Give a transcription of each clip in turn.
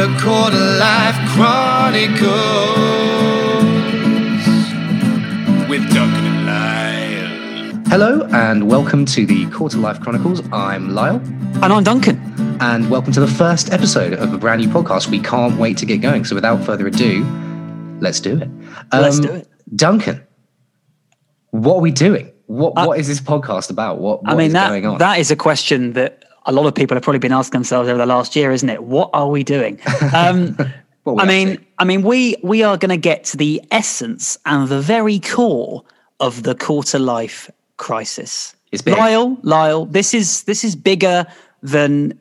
the Quarter-Life Chronicles with Duncan and Lyle. Hello and welcome to the Quarter-Life Chronicles. I'm Lyle. And I'm Duncan. And welcome to the first episode of a brand new podcast. We can't wait to get going. So without further ado, let's do it. Let's do it. Duncan, what are we doing? What is this podcast about? What is going on? That is a question that a lot of people have probably been asking themselves over the last year, isn't it? What are we doing? We are going to get to the essence and the very core of the quarter-life crisis. It's big. Lyle, this is bigger than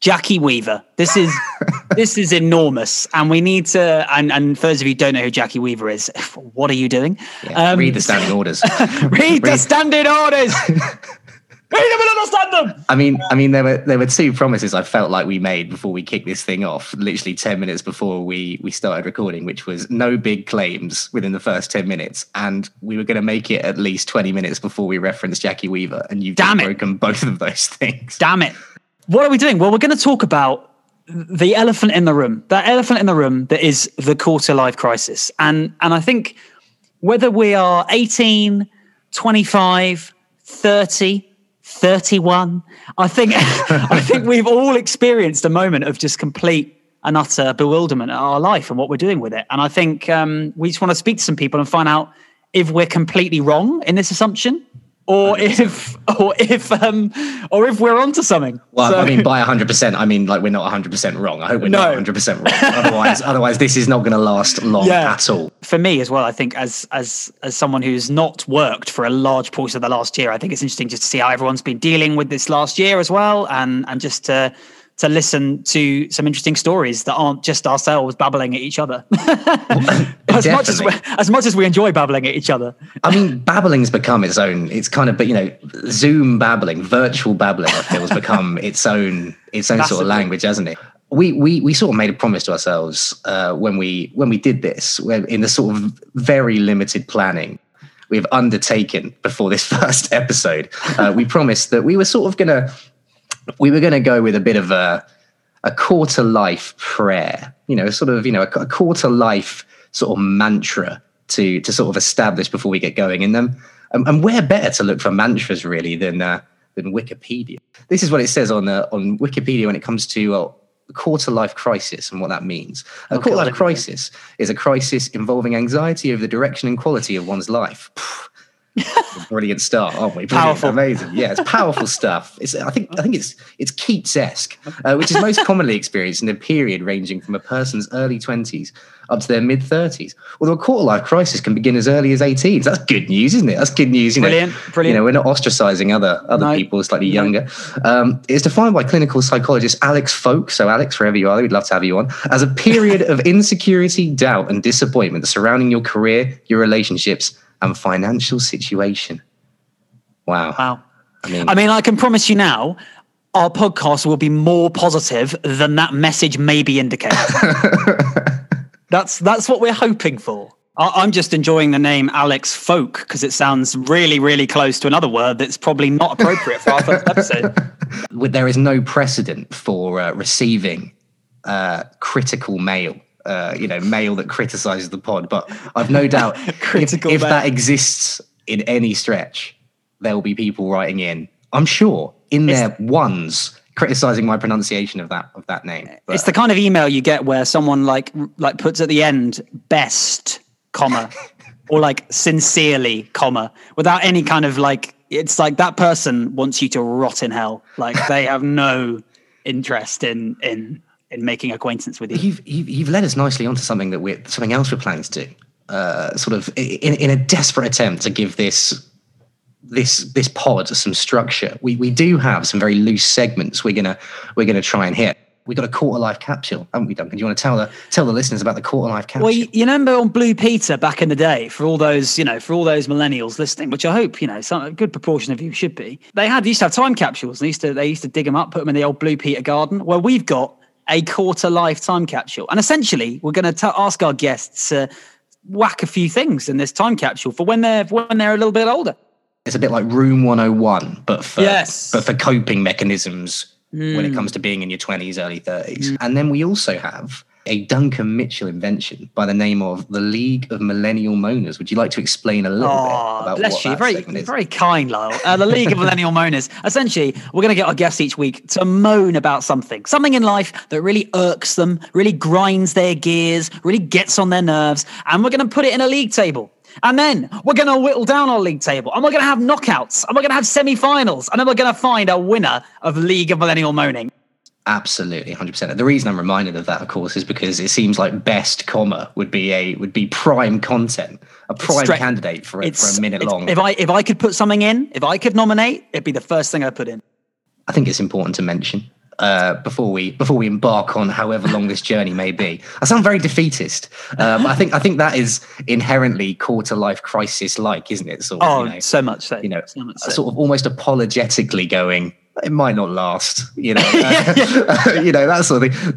Jackie Weaver. This is enormous, and we need to. And for those of you who don't know who Jackie Weaver is, what are you doing? Yeah, read the standing orders. Read the standing orders. Read them and understand them. I mean, there were two promises I felt like we made before we kicked this thing off, literally 10 minutes before we started recording, which was no big claims within the first 10 minutes, and we were going to make it at least 20 minutes before we referenced Jackie Weaver, and you've broken both of those things. Damn it! What are we doing? Well, we're going to talk about the elephant in the room, that elephant in the room that is the quarter-life crisis, and I think whether we are 18, 25, 30. 31. I think we've all experienced a moment of just complete and utter bewilderment at our life and what we're doing with it. And I think we just want to speak to some people and find out if we're completely wrong in this assumption, or if we're onto something. Well, so, by 100%, we're not 100% wrong. I hope we're not 100% wrong. Otherwise, this is not going to last long at all. For me as well, I think as someone who's not worked for a large portion of the last year, I think it's interesting just to see how everyone's been dealing with this last year as well, and just to listen to some interesting stories that aren't just ourselves babbling at each other. as much as we enjoy babbling at each other. I mean, babbling's become its own, it's kind of, but Zoom babbling, virtual babbling, I feel, has become its own sort of language, hasn't it? We sort of made a promise to ourselves when we did this, in the sort of very limited planning we've undertaken before this first episode. We promised that we were going to go with a bit of a quarter-life prayer, a quarter-life sort of mantra to sort of establish before we get going. And where better to look for mantras really than Wikipedia? This is what it says on Wikipedia when it comes to quarter-life crisis and what that means. A quarter-life crisis is a crisis involving anxiety over the direction and quality of one's life. Brilliant start, aren't we? Brilliant. Powerful, amazing. Yeah, it's powerful stuff. I think it's Keats-esque, which is most commonly experienced in a period ranging from a person's early 20s up to their mid 30s. Although a quarter-life crisis can begin as early as 18. So that's good news, isn't it? That's good news. Brilliant. We're not ostracizing other people slightly younger. It's defined by clinical psychologist Alex Folk. So Alex, wherever you are, we'd love to have you on. As a period of insecurity, doubt, and disappointment surrounding your career, your relationships, and financial situation. Wow. I mean, I can promise you now, our podcast will be more positive than that message maybe indicates. That's what we're hoping for. I'm just enjoying the name Alex Folk because it sounds really, really close to another word that's probably not appropriate for our first episode. There is no precedent for receiving critical mail. Mail that criticises the pod, but I've no doubt if that exists in any stretch, there will be people writing in, I'm sure, in their ones, criticising my pronunciation of that name. But it's the kind of email you get where someone like puts at the end best, comma, or like sincerely, comma, without any kind of like, it's like that person wants you to rot in hell. Like they have no interest in making acquaintance with you. You've led us nicely onto something else we're planning to do. Sort of in a desperate attempt to give this pod some structure. We do have some very loose segments we're gonna try and hit. We got a quarter-life capsule, haven't we, Duncan? Do you want to tell the listeners about the quarter-life capsule? Well, you remember on Blue Peter back in the day, for all those millennials listening, which I hope a good proportion of you should be. They used to have time capsules. They used to dig them up, put them in the old Blue Peter garden. Well, we've got a quarter-life time capsule. And essentially, we're going to ask our guests to whack a few things in this time capsule for when they're a little bit older. It's a bit like Room 101, but for coping mechanisms when it comes to being in your 20s, early 30s. And then we also have a Duncan Mitchell invention by the name of the League of Millennial Moaners. Would you like to explain a little bit about bless what you. That very, segment is? Very kind, Lyle. The League of Millennial Moaners. Essentially, we're going to get our guests each week to moan about something in life that really irks them, really grinds their gears, really gets on their nerves, and we're going to put it in a league table. And then we're going to whittle down our league table, and we're going to have knockouts, and we're going to have semi-finals, and then we're going to find a winner of League of Millennial Moaning. Absolutely, 100%. The reason I'm reminded of that, of course, is because it seems like best comma would be prime content, a prime candidate for a minute long. If I could put something in, if I could nominate, it'd be the first thing I put in. I think it's important to mention before we embark on however long this journey may be. I sound very defeatist. I think that is inherently quarter life crisis like, isn't it? Sort of, so much so. You know, so much so. Sort of almost apologetically going, it might not last, you know, you know, that sort of thing.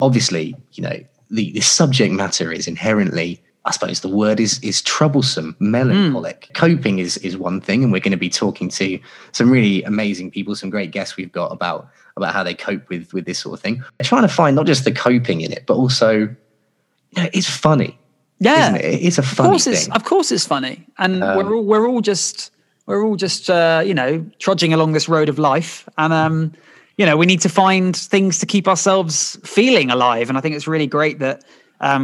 Obviously, you know, the subject matter is inherently, I suppose the word is troublesome, melancholic. Coping is one thing, and we're going to be talking to some really amazing people, some great guests we've got about how they cope with this sort of thing. They're trying to find not just the coping in it, but also, you know, it's funny. Yeah. Isn't it? It's a funny thing. Of course it's funny. And we're all just you know, trudging along this road of life. And, you know, we need to find things to keep ourselves feeling alive. And I think it's really great that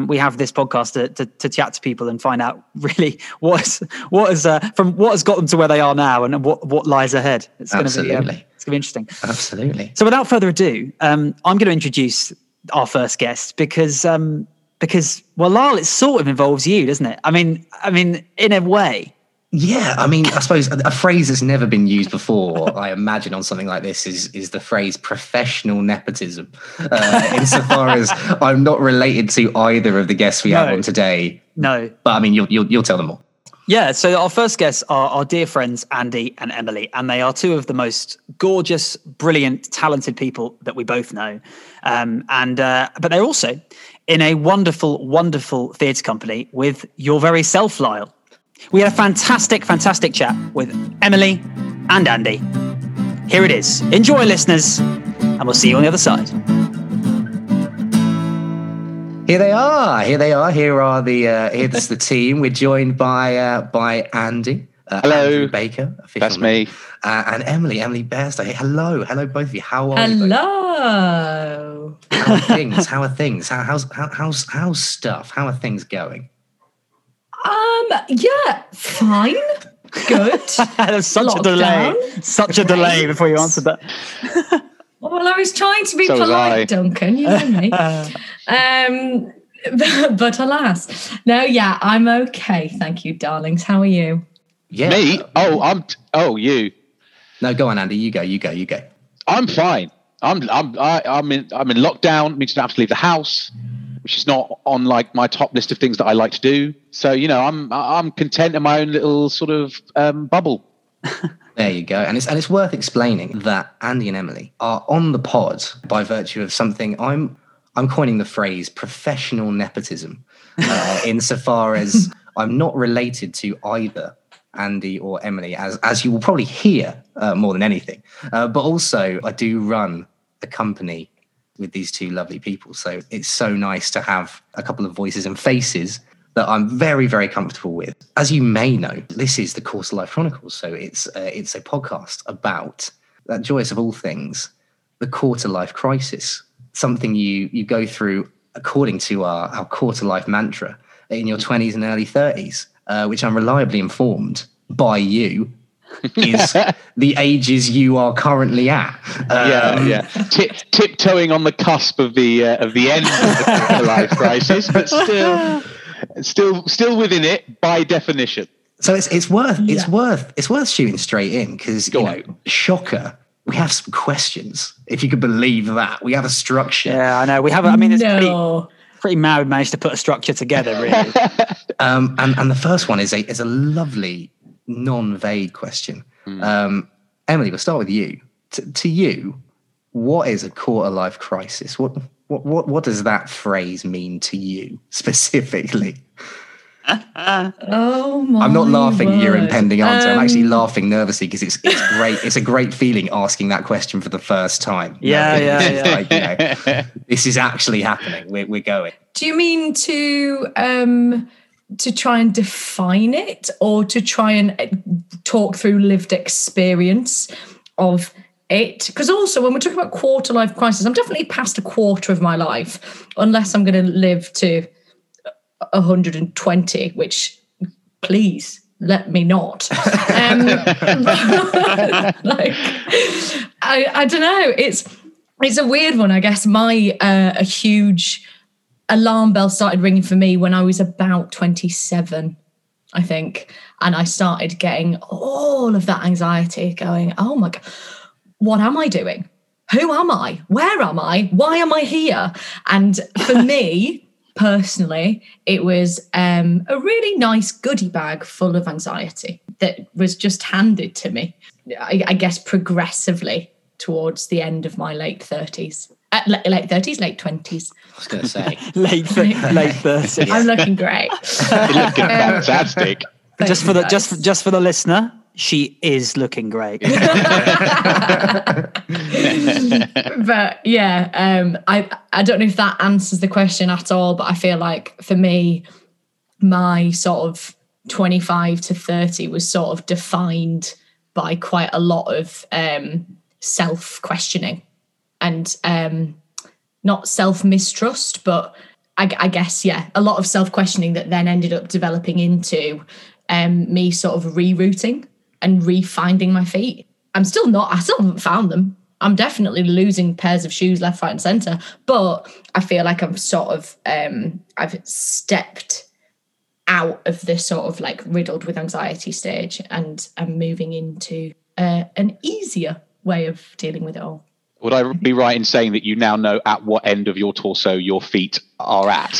we have this podcast to chat to people and find out really what has got them to where they are now and what lies ahead. It's going to be interesting. Absolutely. So without further ado, I'm going to introduce our first guest because, well, Lyle, it sort of involves you, doesn't it? I mean, in a way. Yeah, I mean, I suppose a phrase that's never been used before, I imagine, on something like this is the phrase professional nepotism, insofar as I'm not related to either of the guests we have on today. No. But, I mean, you'll tell them all. Yeah, so our first guests are our dear friends, Andy and Emily, and they are two of the most gorgeous, brilliant, talented people that we both know. But they're also in a wonderful, wonderful theatre company with your very self, Lyle. We had a fantastic, fantastic chat with Emily and Andy. Here it is. Enjoy, listeners, and we'll see you on the other side. Here they are. Here's the team. We're joined by Andy. Hello. Andy Baker. That's me. And Emily Bairstow. Hello, both of you. How are you? Hello. How are things? How's stuff? How are things going? Yeah, fine. Good. There's such a delay before you answered that. Well, I was trying to be polite, Duncan, you know me. But alas. No, yeah, I'm okay. Thank you, darlings. How are you? Yeah. Me? Oh, you. No, go on, Andy. You go. I'm fine. I'm in lockdown, means I don't have to leave the house. Which is not on like my top list of things that I like to do. So, you know, I'm content in my own little sort of bubble. There you go. And it's worth explaining that Andy and Emily are on the pod by virtue of something I'm coining the phrase professional nepotism, insofar as I'm not related to either Andy or Emily, as you will probably hear more than anything. But also I do run a company with these two lovely people. So it's so nice to have a couple of voices and faces that I'm very, very comfortable with. As you may know, this is the Course of Life Chronicles. So it's a podcast about that joyous of all things, the quarter life crisis, something you go through according to our quarter life mantra in your 20s and early 30s, which I'm reliably informed by you, is the ages you are currently at. Tiptoeing on the cusp of the end of the life crisis, but still within it by definition. So it's worth shooting straight in because, you know, shocker, we have some questions. If you could believe that, we have a structure. Yeah, I know we have. I mean, it's pretty mad we managed to put a structure together, really. And the first one is a lovely, non-vague question. Emily, we'll start with you. To you, what is a quarter life crisis? What does that phrase mean to you specifically? Oh my! I'm not laughing at your impending answer. I'm actually laughing nervously because it's great. It's a great feeling asking that question for the first time. Yeah. Like, you know, this is actually happening. We're going. Do you mean to try and define it, or to try and talk through lived experience of it? Because also when we're talking about quarter life crisis, I'm definitely past a quarter of my life, unless I'm going to live to 120, which please let me not. Like, I don't know. It's a weird one, I guess. My a huge alarm bell started ringing for me when I was about 27, I think, and I started getting all of that anxiety, going, "Oh my God, what am I doing? Who am I? Where am I? Why am I here?" And for me, personally, it was a really nice goodie bag full of anxiety that was just handed to me, I guess, progressively towards the end of my late 30s. Late 30s, late 20s. I was going to say. late 30s. I'm looking great. You're looking fantastic. Just for the listener, she is looking great. But yeah, I don't know if that answers the question at all, but I feel like for me, my sort of 25 to 30 was sort of defined by quite a lot of self-questioning and not self-mistrust, but I guess, yeah, a lot of self-questioning that then ended up developing into me sort of rerouting and refinding my feet. I still haven't found them. I'm definitely losing pairs of shoes left, right and centre, but I feel like I've sort of, I've stepped out of this sort of like riddled with anxiety stage, and I'm moving into an easier way of dealing with it all. Would I be right in saying that you now know at what end of your torso your feet are at?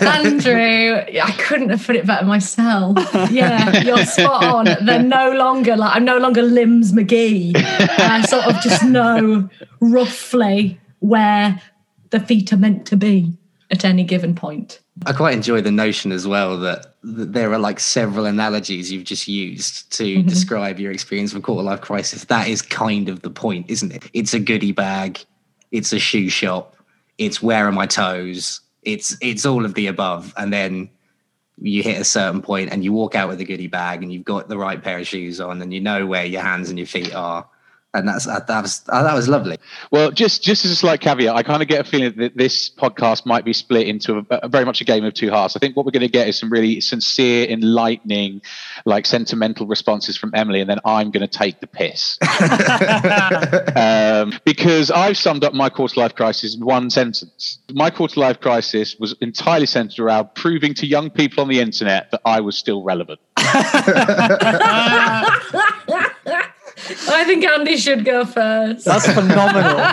Andrew, I couldn't have put it better myself. Yeah, you're spot on. They're no longer like, I'm no longer Limbs McGee. I sort of just know roughly where the feet are meant to be at any given point. I quite enjoy the notion as well that there are like several analogies you've just used to describe your experience of quarter life crisis. That is kind of the point, isn't it? It's a goodie bag. It's a shoe shop. It's where are my toes? It's all of the above. And then you hit a certain point and you walk out with a goodie bag and you've got the right pair of shoes on and you know where your hands and your feet are. And that was lovely. Well, just as a slight caveat, I kind of get a feeling that this podcast might be split into a very much a game of two halves. I think what we're going to get is some really sincere, enlightening, like sentimental responses from Emily, and then I'm going to take the piss. Because I've summed up my quarter life crisis in one sentence. My quarter life crisis was entirely centered around proving to young people on the internet that I was still relevant. I think Andy should go first. That's phenomenal.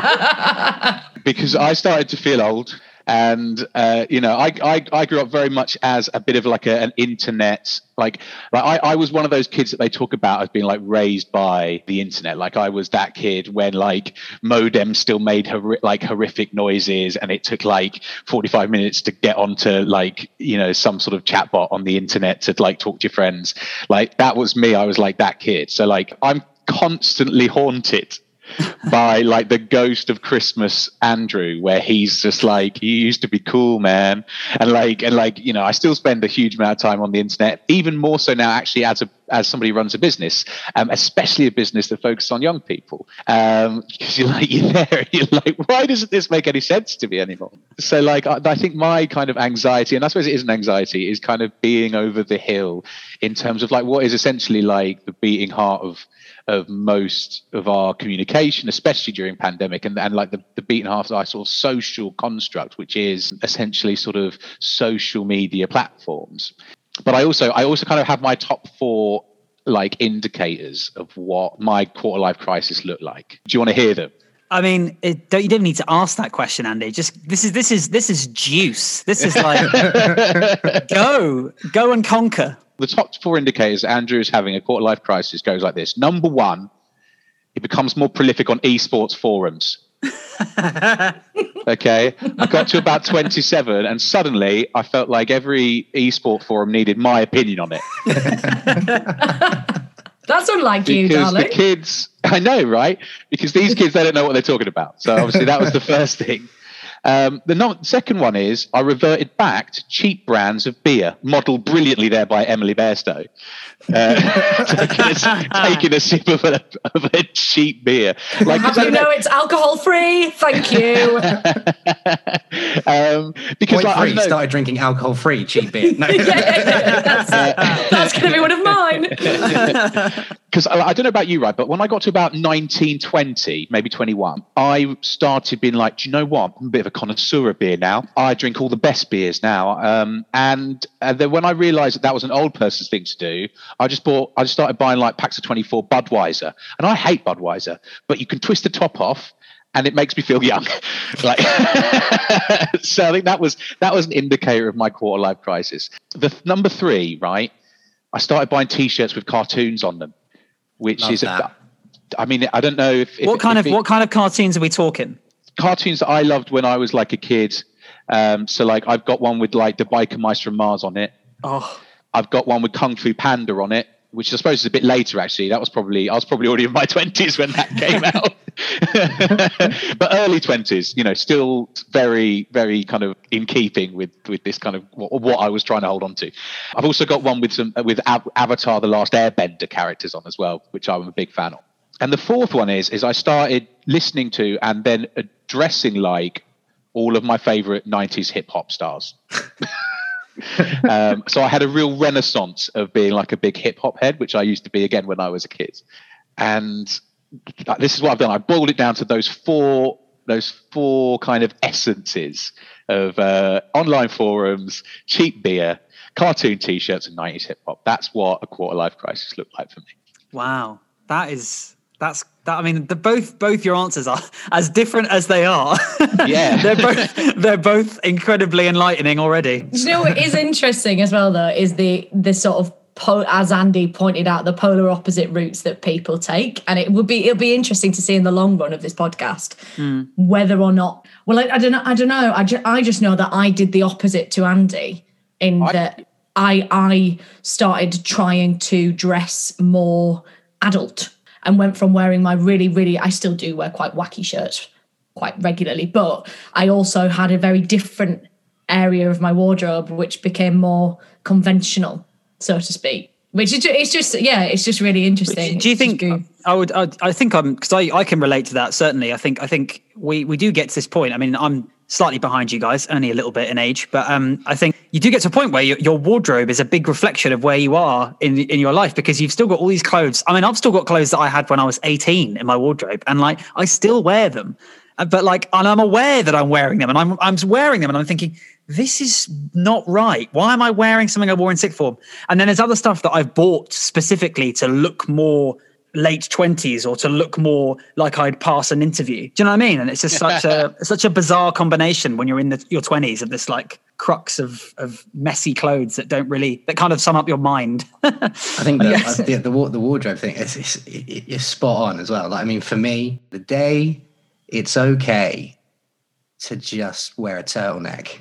Because I started to feel old, and I grew up very much as a bit of like an internet, I was one of those kids that they talk about as being like raised by the internet. Like I was that kid when like modems still made horrific noises, and it took like 45 minutes to get onto some sort of chatbot on the internet to like talk to your friends. Like that was me. I was like that kid. So like I'm constantly haunted by like the ghost of Christmas Andrew, where he's just like, you used to be cool, man. And I still spend a huge amount of time on the internet, even more so now actually as somebody who runs a business, especially a business that focuses on young people. Because you're there, you're like, why doesn't this make any sense to me anymore? So like, I think my kind of anxiety, and I suppose it is an anxiety, is kind of being over the hill in terms of like, what is essentially like the beating heart of most of our communication, especially during pandemic, and like the beaten half of our sort of social construct, which is essentially sort of social media platforms. But I also kind of have my top four like indicators of what my quarter life crisis looked like. Do you want to hear them? I mean, you didn't need to ask that question, Andy. Just this is juice. This is like go and conquer. The top four indicators Andrew is having a quarter life crisis goes like this. Number one, he becomes more prolific on esports forums. Okay. I got to about 27 and suddenly I felt like every eSport forum needed my opinion on it. That's unlike you, darling. Because the kids, I know, right? Because these kids, they don't know what they're talking about. So obviously that was the first thing. The second one is I reverted back to cheap brands of beer, modelled brilliantly there by Emily Bairstow, taking a sip of a cheap beer. Like, how do you know it's alcohol-free? Thank you. Because I started drinking alcohol-free cheap beer. No. yeah, that's going to be one of mine. Because I don't know about you, right, but when I got to about 19, 20, maybe 21, I started being like, do you know what? I'm a bit of a connoisseur of beer now. I drink all the best beers now. Then when I realised that was an old person's thing to do, I just started buying like packs of 24 Budweiser. And I hate Budweiser, but you can twist the top off and it makes me feel young. Like, so I think that was an indicator of my quarter life crisis. The number three, right, I started buying T-shirts with cartoons on them, which Love is, that. I mean, I don't know if what kind of cartoons are we talking? Cartoons that I loved when I was like a kid. So like I've got one with like the Biker Mice from Mars on it. Oh, I've got one with Kung Fu Panda on it, which I suppose is a bit later actually. That was probably, I was probably already in my 20s when that came out, but early 20s, you know, still very, very kind of in keeping with this kind of what I was trying to hold on to. I've also got one with Avatar: The Last Airbender characters on as well, which I'm a big fan of. And the fourth one is I started listening to and then addressing like all of my favorite 90s hip hop stars. So I had a real renaissance of being like a big hip hop head, which I used to be again when I was a kid. And this is what I've done. I boiled it down to those four kind of essences of online forums, cheap beer, cartoon T-shirts and 90s hip hop. That's what a quarter life crisis looked like for me. Wow. That's that. I mean, both your answers are as different as they are. Yeah, they're both incredibly enlightening already. You know what is interesting as well, though, is the sort of as Andy pointed out, the polar opposite routes that people take, and it'll be interesting to see in the long run of this podcast whether or not. Well, I don't know. I just know that I did the opposite to Andy in that I started trying to dress more adult and went from wearing my really I still do wear quite wacky shirts quite regularly, but I also had a very different area of my wardrobe which became more conventional, so to speak, which is it's just really interesting. Do you think I think I'm because I can relate to that certainly. I think we do get to this point. I mean, I'm slightly behind you guys, only a little bit in age, but I think you do get to a point where your wardrobe is a big reflection of where you are in your life, because you've still got all these clothes. I mean, I've still got clothes that I had when I was 18 in my wardrobe, and like I still wear them, but like, and I'm aware that I'm wearing them, and I'm wearing them, and I'm thinking, this is not right. Why am I wearing something I wore in sixth form? And then there's other stuff that I've bought specifically to look more late 20s or to look more like I'd pass an interview. Do you know what I mean? And it's just such a bizarre combination when you're in your 20s of this like crux of messy clothes that kind of sum up your mind. I think the wardrobe thing is spot on as well. Like, I mean, for me, the day it's okay to just wear a turtleneck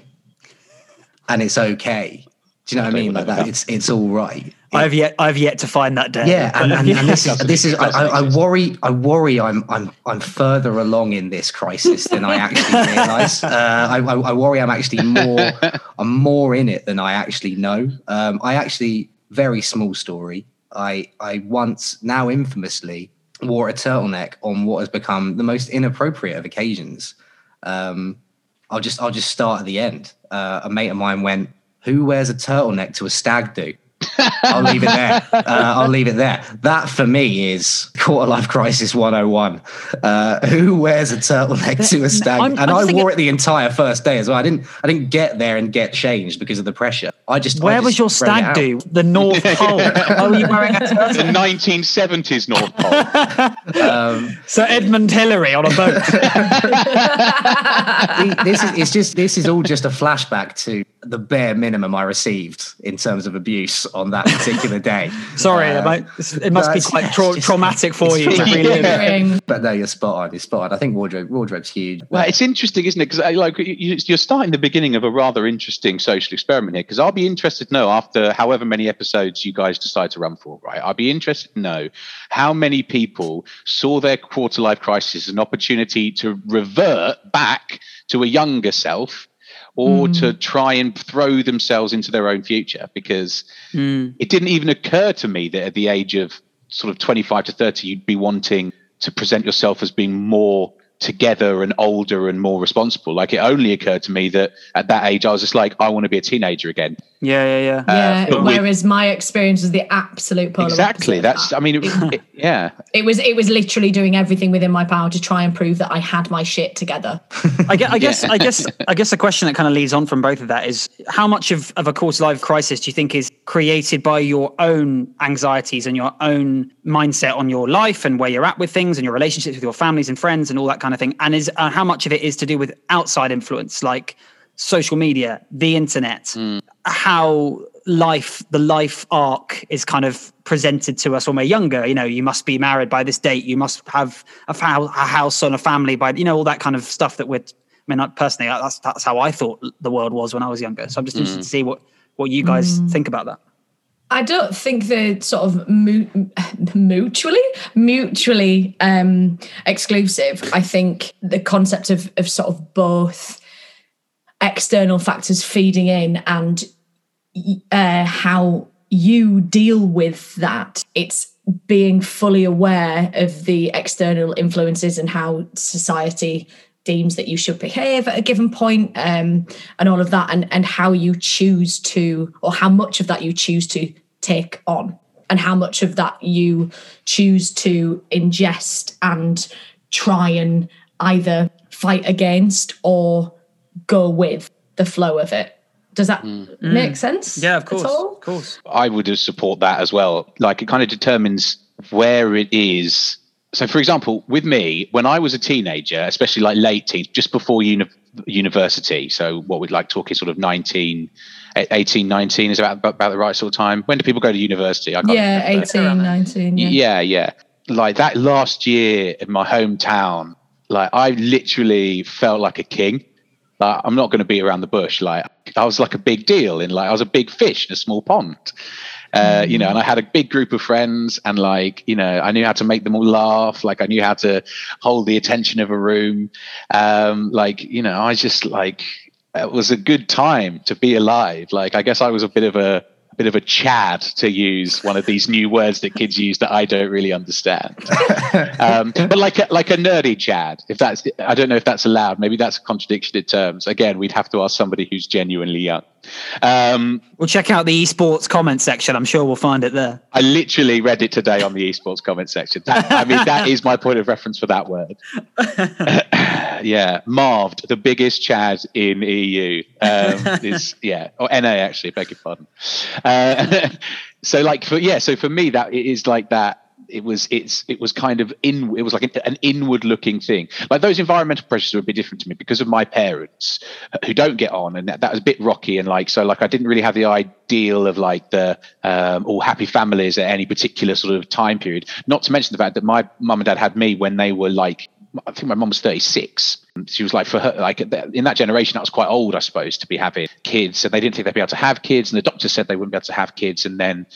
and it's okay. Do you know what I mean? Like that, it's all right. I've yet to find that day. Yeah, and this is. I worry. I'm further along in this crisis than I actually realise. I worry I'm actually more. I'm more in it than I actually know. Very small story. I once, now infamously, wore a turtleneck on what has become the most inappropriate of occasions. I'll just start at the end. A mate of mine went, "Who wears a turtleneck to a stag do?" I'll leave it there. That for me is quarter life crisis 101. Who wears a turtleneck to a stag? I wore it the entire first day as well. I didn't get there and get changed because of the pressure. Was your stag do? The North Pole. Oh, you wearing a turtleneck? The 1970s North Pole. Sir Edmund Hillary on a boat. This is all just a flashback to the bare minimum I received in terms of abuse on that particular day. Sorry, it must be quite traumatic for you. But no, you're spot on. I think wardrobe's huge. Well, it's interesting, isn't it? Because you're starting the beginning of a rather interesting social experiment here. Because I'll be interested to know, after however many episodes you guys decide to run for, right? I'll be interested to know how many people saw their quarter-life crisis as an opportunity to revert back to a younger self, or to try and throw themselves into their own future, because it didn't even occur to me that at the age of sort of 25 to 30, you'd be wanting to present yourself as being more together and older and more responsible. Like, it only occurred to me that at that age, I was just like, I want to be a teenager again. Whereas my experience was the absolute polar opposite. It was literally doing everything within my power to try and prove that I had my shit together. I guess a question that kind of leads on from both of that is, how much of a quarter-life crisis do you think is created by your own anxieties and your own mindset on your life and where you're at with things and your relationships with your families and friends and all that kind of thing, and is how much of it is to do with outside influence like social media, the internet, how the life arc is kind of presented to us when we're younger? You know, you must be married by this date, you must have a house and a family by, you know, all that kind of stuff that personally, that's how I thought the world was when I was younger. So I'm just interested to see what you guys think about that. I don't think they're sort of mutually exclusive. I think the concept of sort of both external factors feeding in and how you deal with that. It's being fully aware of the external influences and how society deems that you should behave at a given point, and all of that, and how you choose to, or how much of that you choose to take on, and how much of that you choose to ingest and try and either fight against or go with the flow of it. Does that make sense? Yeah, of course. Of course. I would support that as well. Like, it kind of determines where it is. So, for example, with me, when I was a teenager, especially like late teens, just before university, so what we'd like talking sort of 18, 19 is about the right sort of time. When do people go to university? 18, 19. Yeah. Like, that last year in my hometown, like, I literally felt like a king. Like, I'm not going to be around the bush. Like, I was like a big deal, and like, I was a big fish in a small pond. You know, and I had a big group of friends, and like, you know, I knew how to make them all laugh. Like, I knew how to hold the attention of a room. Like, you know, I just, like, it was a good time to be alive. Like, I guess I was a bit of a Chad, to use one of these new words that kids use that I don't really understand. But like a nerdy Chad, if that's, I don't know if that's allowed. Maybe that's a contradiction in terms. Again, we'd have to ask somebody who's genuinely young. We'll check out the esports comment section. I'm sure we'll find it there. I literally read it today on the esports comment section. That is my point of reference for that word. Yeah, Marved, the biggest Chad in EU. Or NA, actually, beg your pardon. So for me, that it is like that. It was like an inward looking thing. Like, those environmental pressures were a bit different to me because of my parents, who don't get on, and that was a bit rocky, and like, so like, I didn't really have the ideal of like the all happy families at any particular sort of time period, not to mention the fact that my mum and dad had me when they were like, I think my mum was 36. She was like, for her, like in that generation, that was quite old, I suppose, to be having kids, and they didn't think they'd be able to have kids, and the doctor said they wouldn't be able to have kids, and then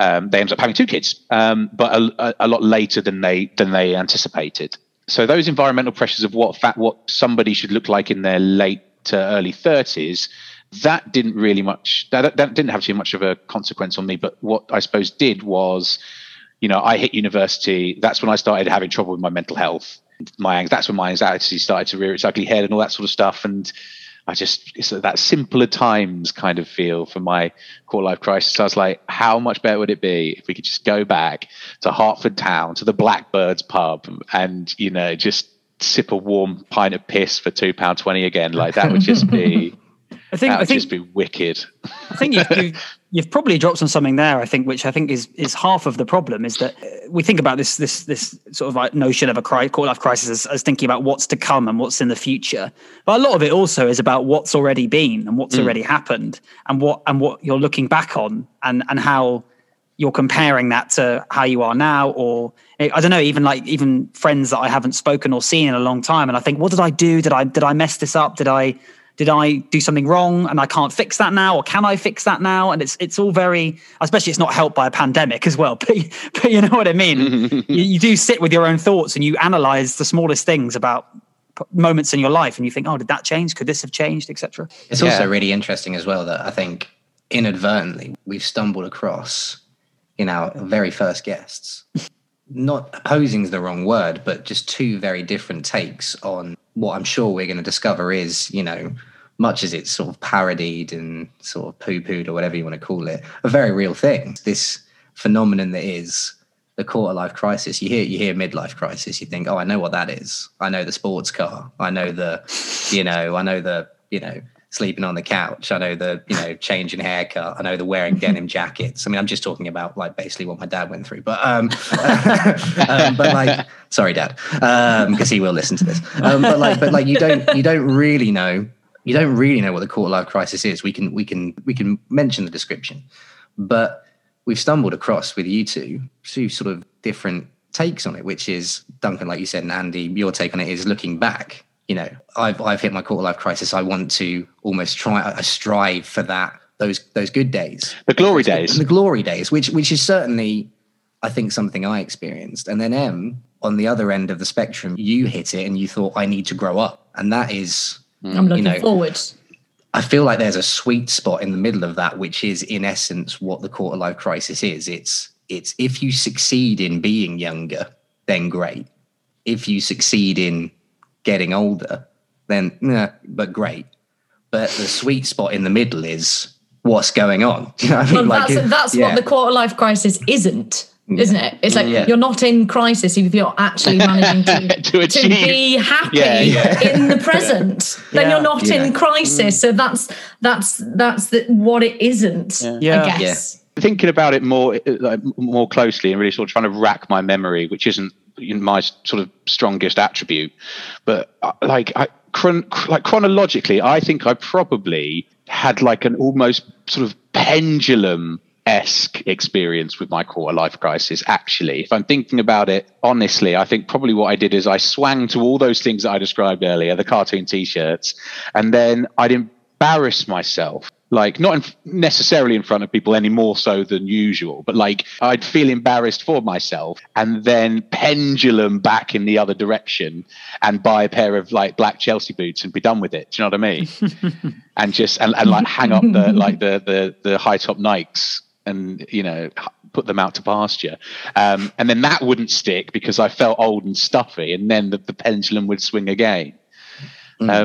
they ended up having two kids, but a lot later than they anticipated. So those environmental pressures of what somebody should look like in their late to early 30s, that didn't have too much of a consequence on me. But what I suppose did was, you know, I hit university. That's when I started having trouble with my mental health. That's when my anxiety started to rear its ugly head and all that sort of stuff. And I just, it's that simpler times kind of feel for my core life crisis. I was like, how much better would it be if we could just go back to Hertford Town, to the Blackbirds pub, and, you know, just sip a warm pint of piss for £2.20 again. Like, that would just be wicked. I think you've You've probably dropped on something there, I think, which I think is half of the problem, is that we think about this sort of like notion of a quarter-life crisis as thinking about what's to come and what's in the future. But a lot of it also is about what's already been and what's already happened and what you're looking back on and how you're comparing that to how you are now, or I don't know, even friends that I haven't spoken or seen in a long time. And I think, what did I do? Did I mess this up? Did I do something wrong and I can't fix that now? Or can I fix that now? And it's all very, especially it's not helped by a pandemic as well, but you know what I mean? you do sit with your own thoughts and you analyze the smallest things about moments in your life. And you think, oh, did that change? Could this have changed, etc.? It's also really interesting as well that I think inadvertently we've stumbled across in our very first guests. Not opposing is the wrong word, but just two very different takes on what I'm sure we're going to discover is, you know, much as it's sort of parodied and sort of poo-pooed or whatever you want to call it, a very real thing. This phenomenon that is the quarter-life crisis. You hear midlife crisis. You think, oh, I know what that is. I know the sports car. I know the sleeping on the couch. I know the changing haircut. I know the wearing denim jackets. I mean, I'm just talking about like basically what my dad went through, but like, sorry, Dad, because he will listen to this. But you don't really know what the quarter-life crisis is. We can mention the description, but we've stumbled across with you two sort of different takes on it, which is Duncan, like you said, and Andy, your take on it is looking back. You know, I've hit my quarter-life crisis. I want to almost strive for that, those good days. The glory days, which is certainly, I think, something I experienced. And then M, on the other end of the spectrum, you hit it and you thought, I need to grow up. And that is... I'm looking forwards. I feel like there's a sweet spot in the middle of that, which is, in essence, what the quarter-life crisis is. It's if you succeed in being younger, then great. If you succeed in... getting older, then but great. But the sweet spot in the middle is what's going on. You know what I mean? Well, that's what the quarter-life crisis isn't it? It's like you're not in crisis if you're actually managing to be happy in the present. Then you're not in crisis. So that's what it isn't. Yeah. I guess. Yeah. Thinking about it more closely and really sort of trying to rack my memory, which isn't my sort of strongest attribute, but chronologically, I think I probably had like an almost sort of pendulum-esque experience with my quarter-life crisis. Actually, if I'm thinking about it honestly, I think probably what I did is I swung to all those things that I described earlier, the cartoon T-shirts, and then I'd embarrass myself. Like, not necessarily in front of people any more so than usual, but like I'd feel embarrassed for myself and then pendulum back in the other direction and buy a pair of like black Chelsea boots and be done with it. Do you know what I mean? and like hang up the high top Nikes and, you know, put them out to pasture. And then that wouldn't stick because I felt old and stuffy, and then the pendulum would swing again.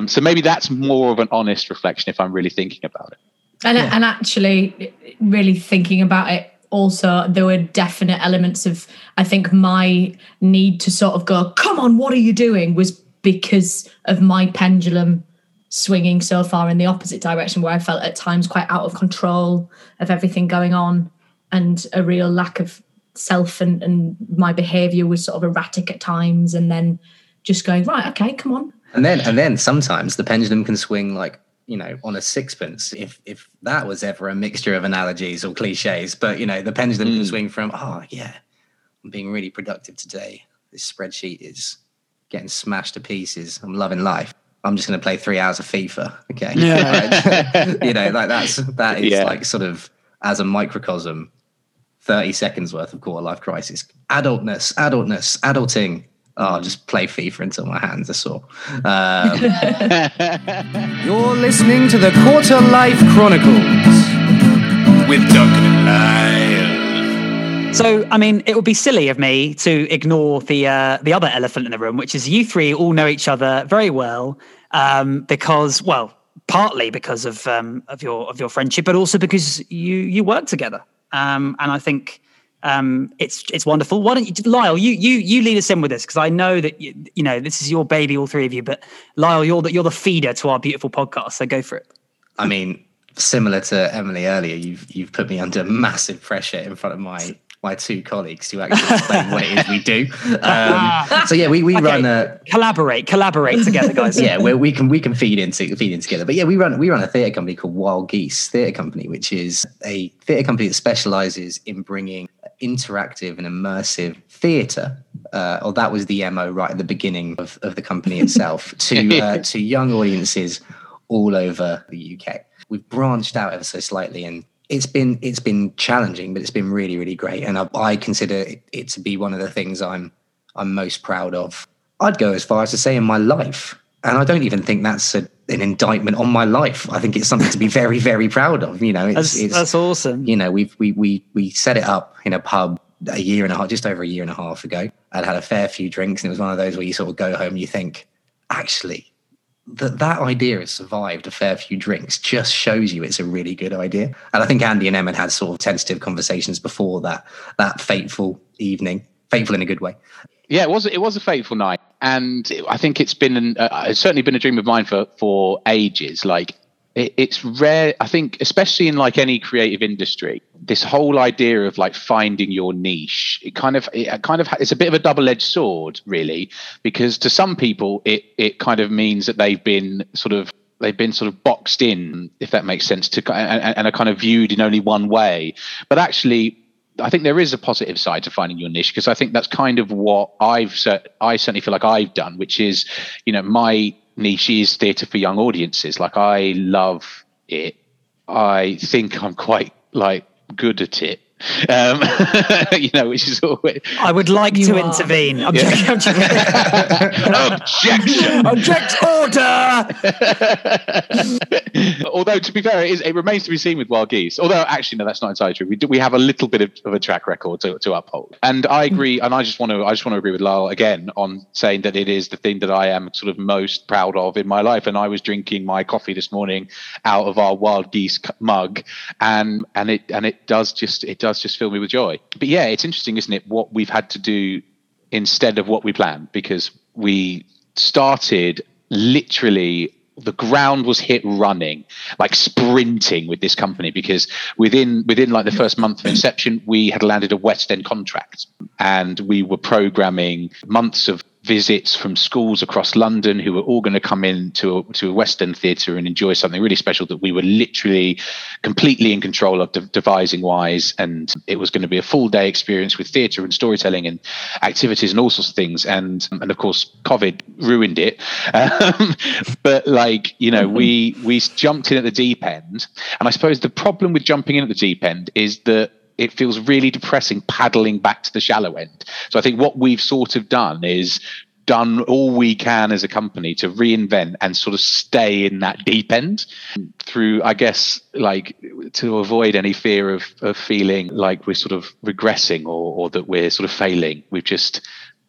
So maybe that's more of an honest reflection if I'm really thinking about it. And actually, really thinking about it, also, there were definite elements of, I think, my need to sort of go, come on, what are you doing? Was because of my pendulum swinging so far in the opposite direction, where I felt at times quite out of control of everything going on, and a real lack of self, and my behaviour was sort of erratic at times, and then just going, right, okay, come on. And then sometimes the pendulum can swing like, you know, on a sixpence, if that was ever a mixture of analogies or cliches. But, you know, the pendulum can swing from, oh, yeah, I'm being really productive today. This spreadsheet is getting smashed to pieces. I'm loving life. I'm just going to play 3 hours of FIFA. Okay. Yeah. Like, you know, like that is like sort of, as a microcosm, 30 seconds worth of quarter-life crisis. Adulting. Oh, I'll just play FIFA until my hands are sore. You're listening to the Quarter-Life Chronicles with Duncan and Lyle. So, I mean, it would be silly of me to ignore the other elephant in the room, which is you three all know each other very well, partly because of your friendship, but also because you work together, and I think. It's wonderful. Why don't you, Lyle? You lead us in with this, because I know that you know this is your baby, all three of you. But Lyle, you're the feeder to our beautiful podcast, so go for it. I mean, similar to Emily earlier, you've put me under massive pressure in front of my two colleagues to actually explain what it is we do. So yeah, we run a collaborate together, guys. Yeah, we can feed in together. But yeah, we run a theatre company called Wild Geese Theatre Company, which is a theatre company that specialises in bringing interactive and immersive theatre. Or that was the MO right at the beginning of the company itself to young audiences all over the UK. We've branched out ever so slightly, and it's been challenging, but it's been really, really great. And I consider it to be one of the things I'm most proud of. I'd go as far as to say in my life, and I don't even think that's an indictment on my life. I think it's something to be very, very proud of. You know, that's awesome. You know, we set it up in a pub just over a year and a half ago. I'd had a fair few drinks, and it was one of those where you sort of go home and you think, actually, that idea has survived a fair few drinks just shows you it's a really good idea. And I think Andy and Em had sort of tentative conversations before that fateful evening, fateful in a good way. Yeah, it was a fateful night, and I think it's certainly been a dream of mine for ages. Like, it's rare, I think, especially in like any creative industry, this whole idea of like finding your niche, it kind of it's a bit of a double-edged sword, really, because to some people it kind of means that they've been sort of boxed in, if that makes sense, and are kind of viewed in only one way. But actually, I think there is a positive side to finding your niche, because I think that's kind of what I certainly feel like I've done, which is, you know, my niche is theatre for young audiences. Like, I love it. I think I'm quite like good at it. You know, which is always... I would like you to intervene. Objection! Object order! Although, to be fair, it remains to be seen with Wild Geese. Although, actually, no, that's not entirely true. We have a little bit of a track record to uphold. And I agree, and I just want to agree with Lyle again on saying that it is the thing that I am sort of most proud of in my life. And I was drinking my coffee this morning out of our Wild Geese mug, and it does just fill me with joy. But yeah, it's interesting, isn't it, what we've had to do instead of what we planned, because we started literally, the ground was hit running, like sprinting with this company, because within like the first month of inception, we had landed a West End contract, and we were programming months of visits from schools across London who were all going to come in to a West End theatre and enjoy something really special that we were literally completely in control of devising wise. And it was going to be a full day experience with theatre and storytelling and activities and all sorts of things. And of course, COVID ruined it. But like, you know, we jumped in at the deep end. And I suppose the problem with jumping in at the deep end is that it feels really depressing paddling back to the shallow end. So I think what we've sort of done is done all we can as a company to reinvent and sort of stay in that deep end through, I guess, like to avoid any fear of feeling like we're sort of regressing or that we're sort of failing. We've just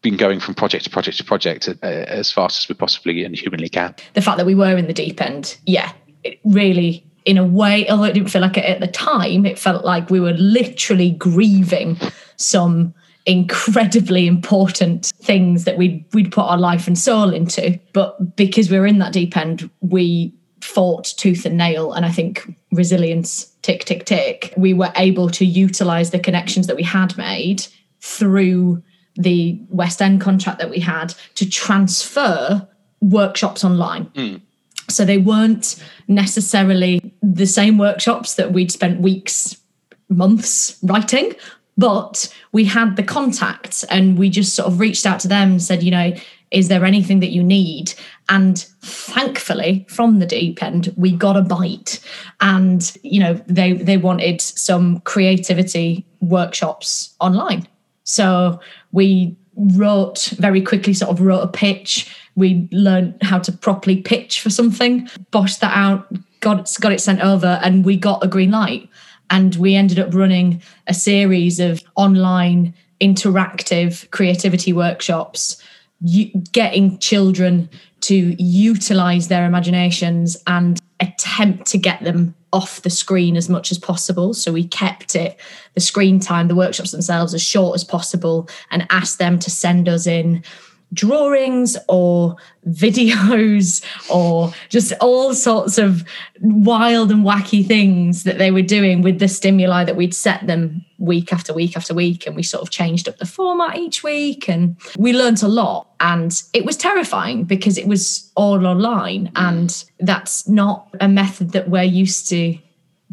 been going from project to project to project as fast as we possibly and humanly can. The fact that we were in the deep end, yeah, it really... in a way, although it didn't feel like it at the time, it felt like we were literally grieving some incredibly important things that we'd put our life and soul into. But because we were in that deep end, we fought tooth and nail. And I think resilience, tick, tick, tick, we were able to utilise the connections that we had made through the West End contract that we had to transfer workshops online. Mm. So they weren't necessarily the same workshops that we'd spent weeks, months writing, but we had the contacts and we just sort of reached out to them and said, you know, is there anything that you need? And thankfully, from the deep end, we got a bite. And, you know, they wanted some creativity workshops online. So we wrote a pitch. We learned how to properly pitch for something, boshed that out, got it sent over, and we got a green light. And we ended up running a series of online interactive creativity workshops, getting children to utilise their imaginations and attempt to get them off the screen as much as possible. So we kept the screen time, the workshops themselves, as short as possible, and asked them to send us in drawings or videos or just all sorts of wild and wacky things that they were doing with the stimuli that we'd set them week after week after week. And we sort of changed up the format each week and we learnt a lot. And it was terrifying because it was all online. And that's not a method that we're used to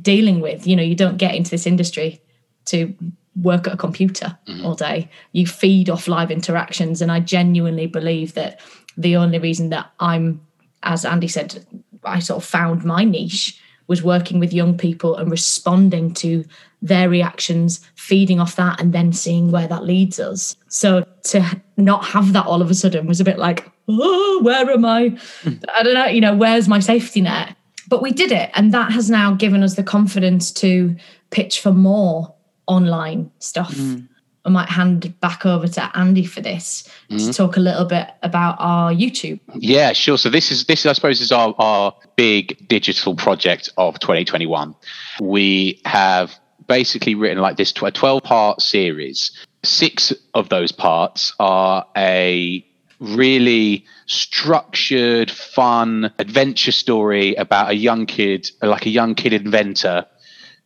dealing with. You know, you don't get into this industry to work at a computer all day. You feed off live interactions. And I genuinely believe that the only reason that I'm, as Andy said, I sort of found my niche was working with young people and responding to their reactions, feeding off that and then seeing where that leads us. So to not have that all of a sudden was a bit like, oh, where am I? I don't know, you know, where's my safety net? But we did it. And that has now given us the confidence to pitch for more online stuff. I might hand back over to Andy for this to talk a little bit about our YouTube. Yeah, sure. So this is, I suppose, is our big digital project of 2021. We have basically written like this a 12-part series. 6 of those parts are a really structured, fun adventure story about a young kid, like a young kid inventor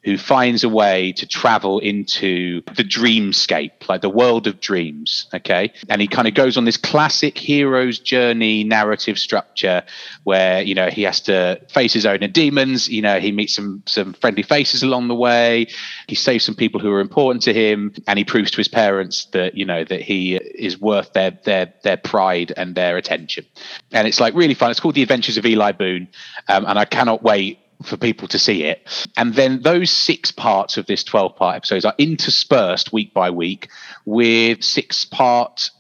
who finds a way to travel into the dreamscape, like the world of dreams, okay? And he kind of goes on this classic hero's journey narrative structure where, you know, he has to face his own demons, you know, he meets some friendly faces along the way, he saves some people who are important to him, and he proves to his parents that, you know, that he is worth their pride and their attention. And it's like really fun. It's called The Adventures of Eli Boone, and I cannot wait for people to see it. And then those 6 parts of this 12-part episodes are interspersed week by week with 6-part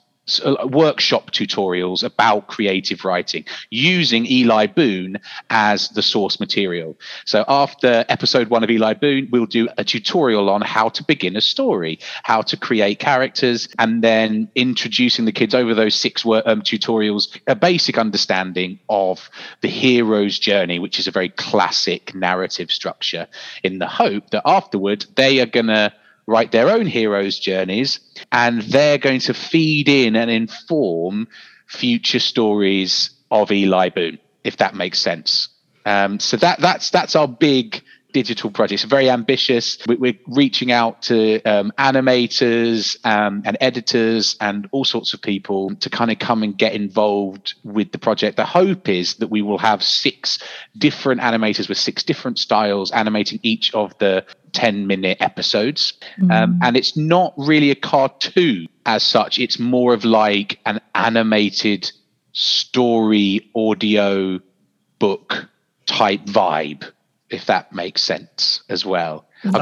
workshop tutorials about creative writing using Eli Boone as the source material. So after episode 1 of Eli Boone, we'll do a tutorial on how to begin a story, how to create characters, and then introducing the kids over those 6 tutorials, a basic understanding of the hero's journey, which is a very classic narrative structure, in the hope that afterward they are going to write their own heroes' journeys, and they're going to feed in and inform future stories of Eli Boone, if that makes sense. So that's our big digital project. It's very ambitious. We're reaching out to animators and editors and all sorts of people to kind of come and get involved with the project. The hope is that we will have 6 different animators with 6 different styles animating each of the 10-minute episodes. And it's not really a cartoon as such. It's more of like an animated story audio book type vibe, if that makes sense as well. I've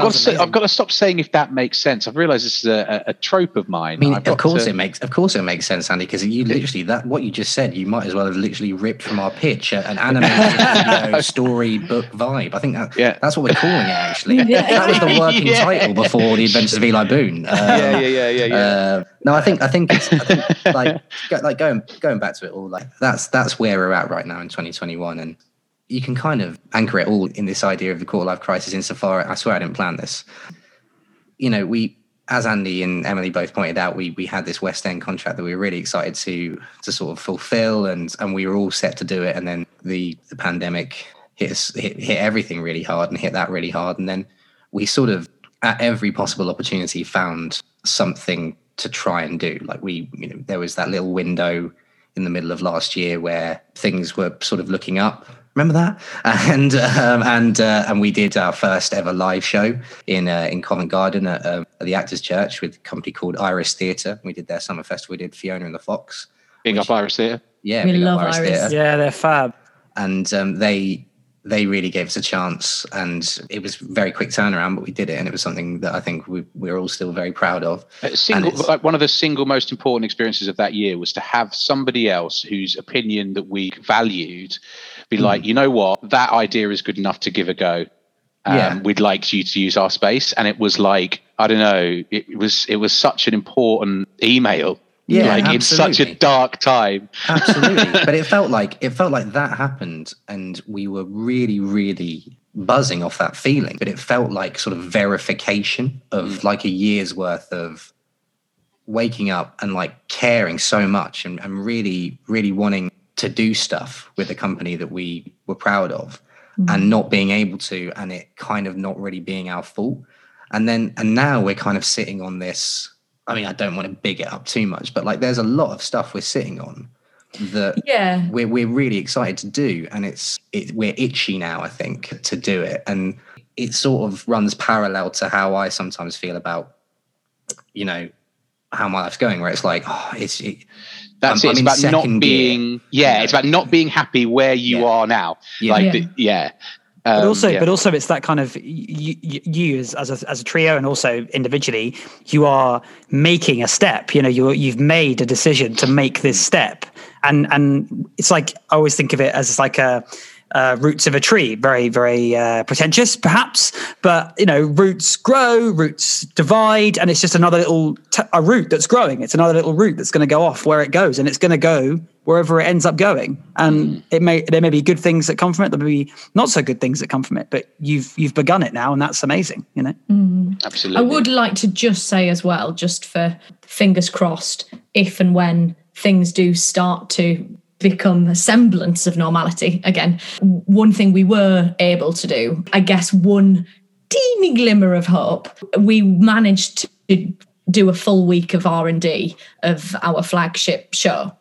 got to stop saying "if that makes sense." I've realised this is a trope of mine. I mean, of course it makes sense, Andy, because you literally that what you just said, you might as well have literally ripped from our pitch an animated story book vibe. I think that's what we're calling it. Actually, that was the working title before The Adventures of Eli Boone. No, I think like going back to it all. Like that's where we're at right now in 2021, and you can kind of anchor it all in this idea of the core life crisis insofar, I swear I didn't plan this. You know, we, as Andy and Emily both pointed out, we had this West End contract that we were really excited to sort of fulfill, and we were all set to do it. And then the pandemic hit everything really hard and hit that really hard. And then we sort of, at every possible opportunity, found something to try and do. Like there was that little window in the middle of last year where things were sort of looking up. Remember that? And we did our first ever live show in Covent Garden at the Actors' Church with a company called Iris Theatre. We did their summer festival. We did Fiona and the Fox. Big up Iris Theatre. Yeah, we love Iris Theatre. Yeah, they're fab. And they really gave us a chance, and it was very quick turnaround, but we did it, and it was something that I think we're all still very proud of. Like one of the single most important experiences of that year was to have somebody else whose opinion that we valued be like, you know what, that idea is good enough to give a go. We'd like you to use our space, and it was like, I don't know, it was such an important email. Yeah, like it's such a dark time. Absolutely. But it felt like that happened, and we were really, really buzzing off that feeling. But it felt like sort of verification of like a year's worth of waking up and like caring so much and really, really wanting to do stuff with the company that we were proud of, and not being able to, and it kind of not really being our fault. And now we're kind of sitting on this. I mean, I don't want to big it up too much, but like there's a lot of stuff we're sitting on that we're really excited to do. And we're itchy now, I think, to do it. And it sort of runs parallel to how I sometimes feel about, you know, how my life's going, where it's like, it's about not being, it's about not being happy where you are now. But also it's that kind of you as a trio, and also individually, you are making a step, you know, you've made a decision to make this step. And it's like, I always think of it as like roots of a tree, very, very pretentious perhaps, but you know, roots grow, roots divide, and it's just another little a root that's growing. It's another little root that's going to go off where it goes, and it's going to go wherever it ends up going. And there may be good things that come from it, there may be not so good things that come from it, but you've begun it now, and that's amazing, you know. Absolutely. I would like to just say as well, just for fingers crossed, if and when things do start to become a semblance of normality again, one thing we were able to do, I guess one teeny glimmer of hope, we managed to do a full week of R&D of our flagship show.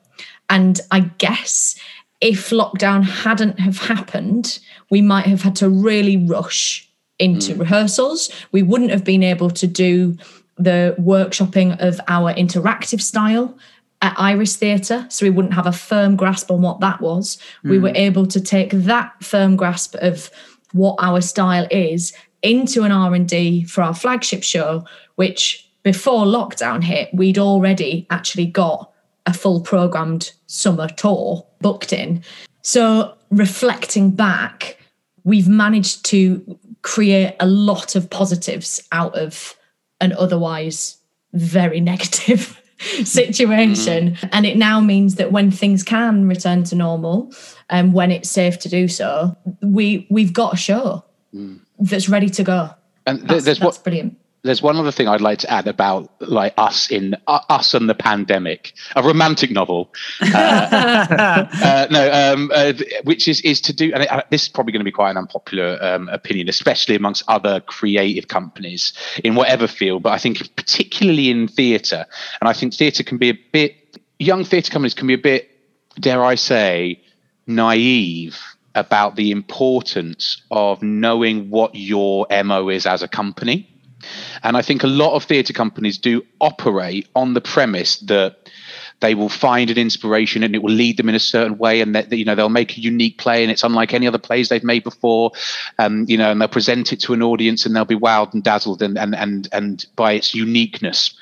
And I guess if lockdown hadn't have happened, we might have had to really rush into rehearsals. We wouldn't have been able to do the workshopping of our interactive style at Iris Theatre, so we wouldn't have a firm grasp on what that was. We were able to take that firm grasp of what our style is into an R&D for our flagship show, which before lockdown hit, we'd already actually got a full programmed summer tour booked in. So reflecting back, we've managed to create a lot of positives out of an otherwise very negative situation, and it now means that when things can return to normal, and when it's safe to do so, we've got a show that's ready to go. And that's brilliant. There's one other thing I'd like to add about like us and the pandemic, a romantic novel, which is to do, and this is probably going to be quite an unpopular opinion, especially amongst other creative companies in whatever field, but I think particularly in theatre, and I think theatre can be a bit, young theatre companies can be a bit, dare I say, naive about the importance of knowing what your MO is as a company. And I think a lot of theatre companies do operate on the premise that they will find an inspiration and it will lead them in a certain way, and that, you know, they'll make a unique play and it's unlike any other plays they've made before, you know, and they'll present it to an audience and they'll be wowed and dazzled and by its uniqueness,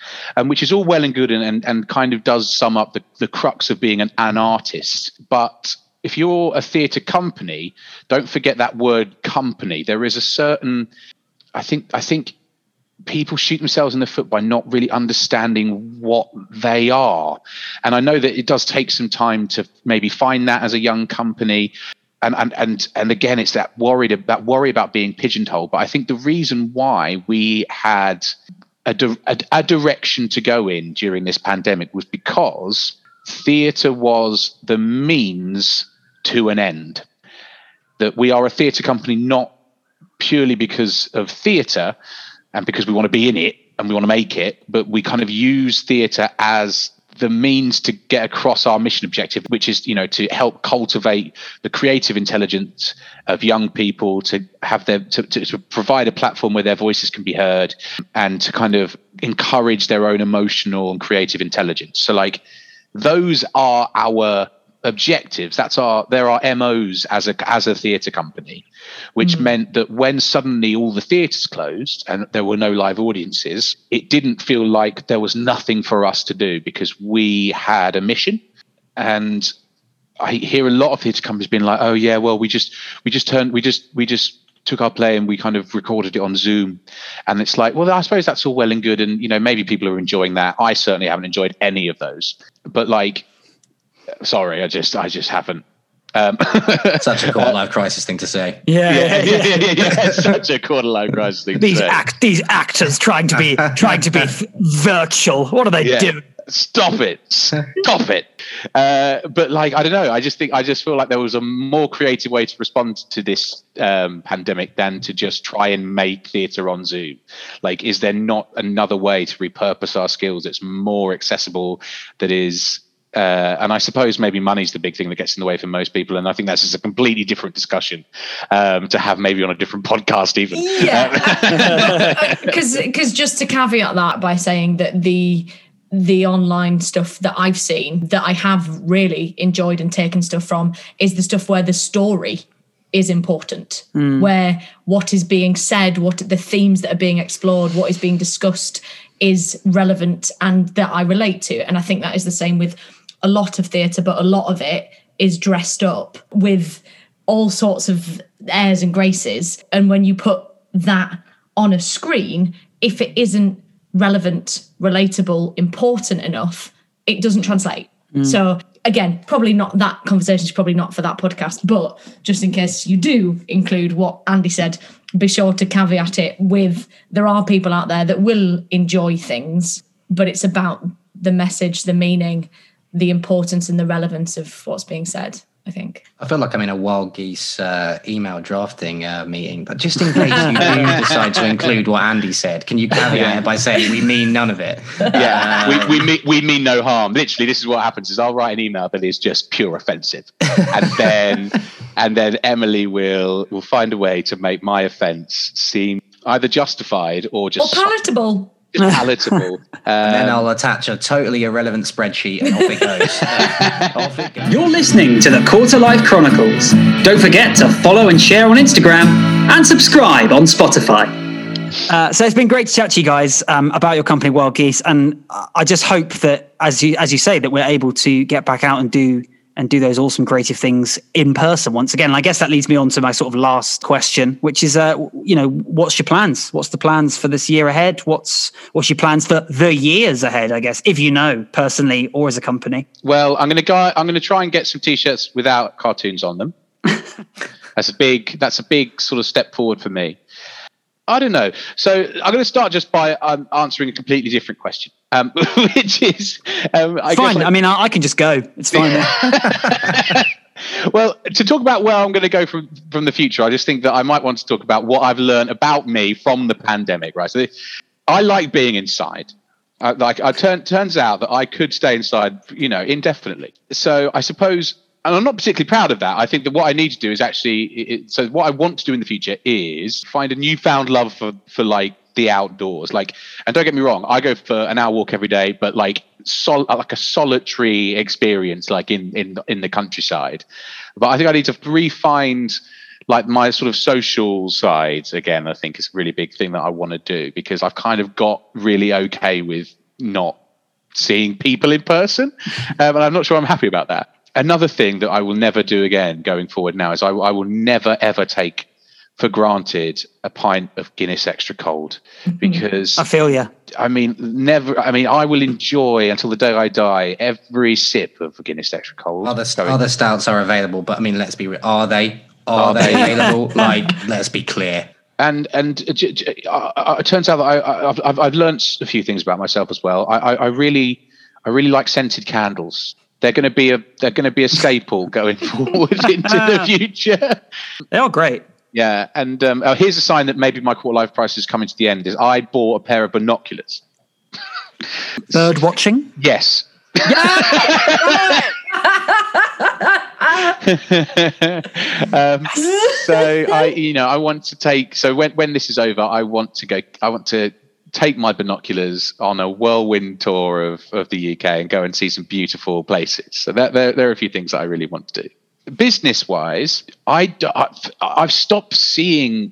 which is all well and good and kind of does sum up the crux of being an artist. But if you're a theatre company, don't forget that word company. There is a certain, I think. People shoot themselves in the foot by not really understanding what they are. And I know that it does take some time to maybe find that as a young company. And again, it's that worry about being pigeonholed. But I think the reason why we had a direction to go in during this pandemic was because theatre was the means to an end. That we are a theatre company not purely because of theatre, and because we want to be in it and we want to make it, but we kind of use theatre as the means to get across our mission objective, which is, you know, to help cultivate the creative intelligence of young people, to have their to provide a platform where their voices can be heard, and to kind of encourage their own emotional and creative intelligence. So like those are our objectives. There are MOs as a theatre company, which meant that when suddenly all the theatres closed and there were no live audiences, it didn't feel like there was nothing for us to do, because we had a mission. And I hear a lot of theatre companies being like, "Oh yeah, well we just took our play and we kind of recorded it on Zoom." And it's like, well, I suppose that's all well and good, and you know, maybe people are enjoying that. I certainly haven't enjoyed any of those, but like, sorry, I just haven't. Such a quarter-life crisis thing to say. Yeah. Such a quarter-life crisis thing to say. These actors trying to be virtual. What do they do? Stop it. But I don't know. I just feel like there was a more creative way to respond to this pandemic than to just try and make theatre on Zoom. Is there not another way to repurpose our skills that's more accessible, that is... and I suppose maybe money's the big thing that gets in the way for most people, and I think that's just a completely different discussion to have, maybe on a different podcast even. Yeah, because just to caveat that by saying that the online stuff that I've seen that I have really enjoyed and taken stuff from is the stuff where the story is important, where what is being said, what the themes that are being explored, what is being discussed is relevant and that I relate to. And I think that is the same with a lot of theatre, but a lot of it is dressed up with all sorts of airs and graces. And when you put that on a screen, if it isn't relevant, relatable, important enough, it doesn't translate. So again, probably not, that conversation is probably not for that podcast, but just in case you do include what Andy said, be sure to caveat it with, there are people out there that will enjoy things, but it's about the message, the meaning, the importance and the relevance of what's being said, I think. I feel like I'm in a Wild Geese email drafting meeting, but just in case you do decide to include what Andy said, can you caveat it by saying we mean none of it? Yeah, we mean no harm. Literally, this is what happens, is I'll write an email that is just pure offensive. And then Emily will find a way to make my offence seem either justified or just... or palatable. Palatable. And then I'll attach a totally irrelevant spreadsheet and off it goes. You're listening to the Quarter Life Chronicles. Don't forget to follow and share on Instagram and subscribe on Spotify. So it's been great to chat to you guys about your company, Wild Geese, and I just hope that, as you say, that we're able to get back out and do those awesome creative things in person once again. And I guess that leads me on to my sort of last question, which is, what's your plans? What's the plans for this year ahead? What's your plans for the years ahead, I guess, if you know, personally or as a company? Well, I'm going to try and get some T-shirts without cartoons on them. That's a big sort of step forward for me. I don't know. So I'm going to start just by answering a completely different question, which is... fine. I can just go. It's fine. Well, to talk about where I'm going to go from the future, I just think that I might want to talk about what I've learned about me from the pandemic, right? So I like being inside. Turns out that I could stay inside, indefinitely. So I suppose... and I'm not particularly proud of that. I think that what I need to do is so what I want to do in the future is find a newfound love for the outdoors. And don't get me wrong, I go for an hour walk every day, but a solitary experience, in the countryside. But I think I need to re-find my sort of social side again. I think is a really big thing that I want to do, because I've kind of got really okay with not seeing people in person, and I'm not sure I'm happy about that. Another thing that I will never do again going forward now is I will never, ever take for granted a pint of Guinness extra cold, because I feel you. I will enjoy until the day I die every sip of Guinness extra cold. Other stouts are available, but let's be real. Are they available? Let's be clear. And it turns out that I've learned a few things about myself as well. I really like scented candles. They're going to be a staple going forward into the future. They are great. Yeah, and here's a sign that maybe my quarter life crisis is coming to the end. Is I bought a pair of binoculars. Bird watching? Yes. Yeah! So I want to take. So when this is over, I want to take my binoculars on a whirlwind tour of the UK and go and see some beautiful places. So there are a few things that I really want to do. Business-wise, I've stopped seeing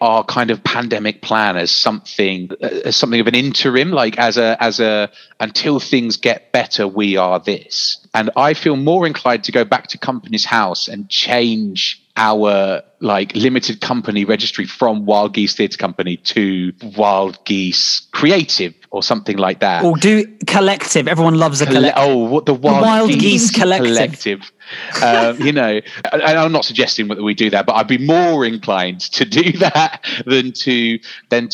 our kind of pandemic plan as something of an interim, as a until things get better, we are this. And I feel more inclined to go back to Company's House and change our like limited company registry from Wild Geese Theatre Company to Wild Geese Creative or something like that. Or do collective. Everyone loves a collective. Oh, what the Wild Geese Collective. You know, and I'm not suggesting that we do that, but I'd be more inclined to do that than to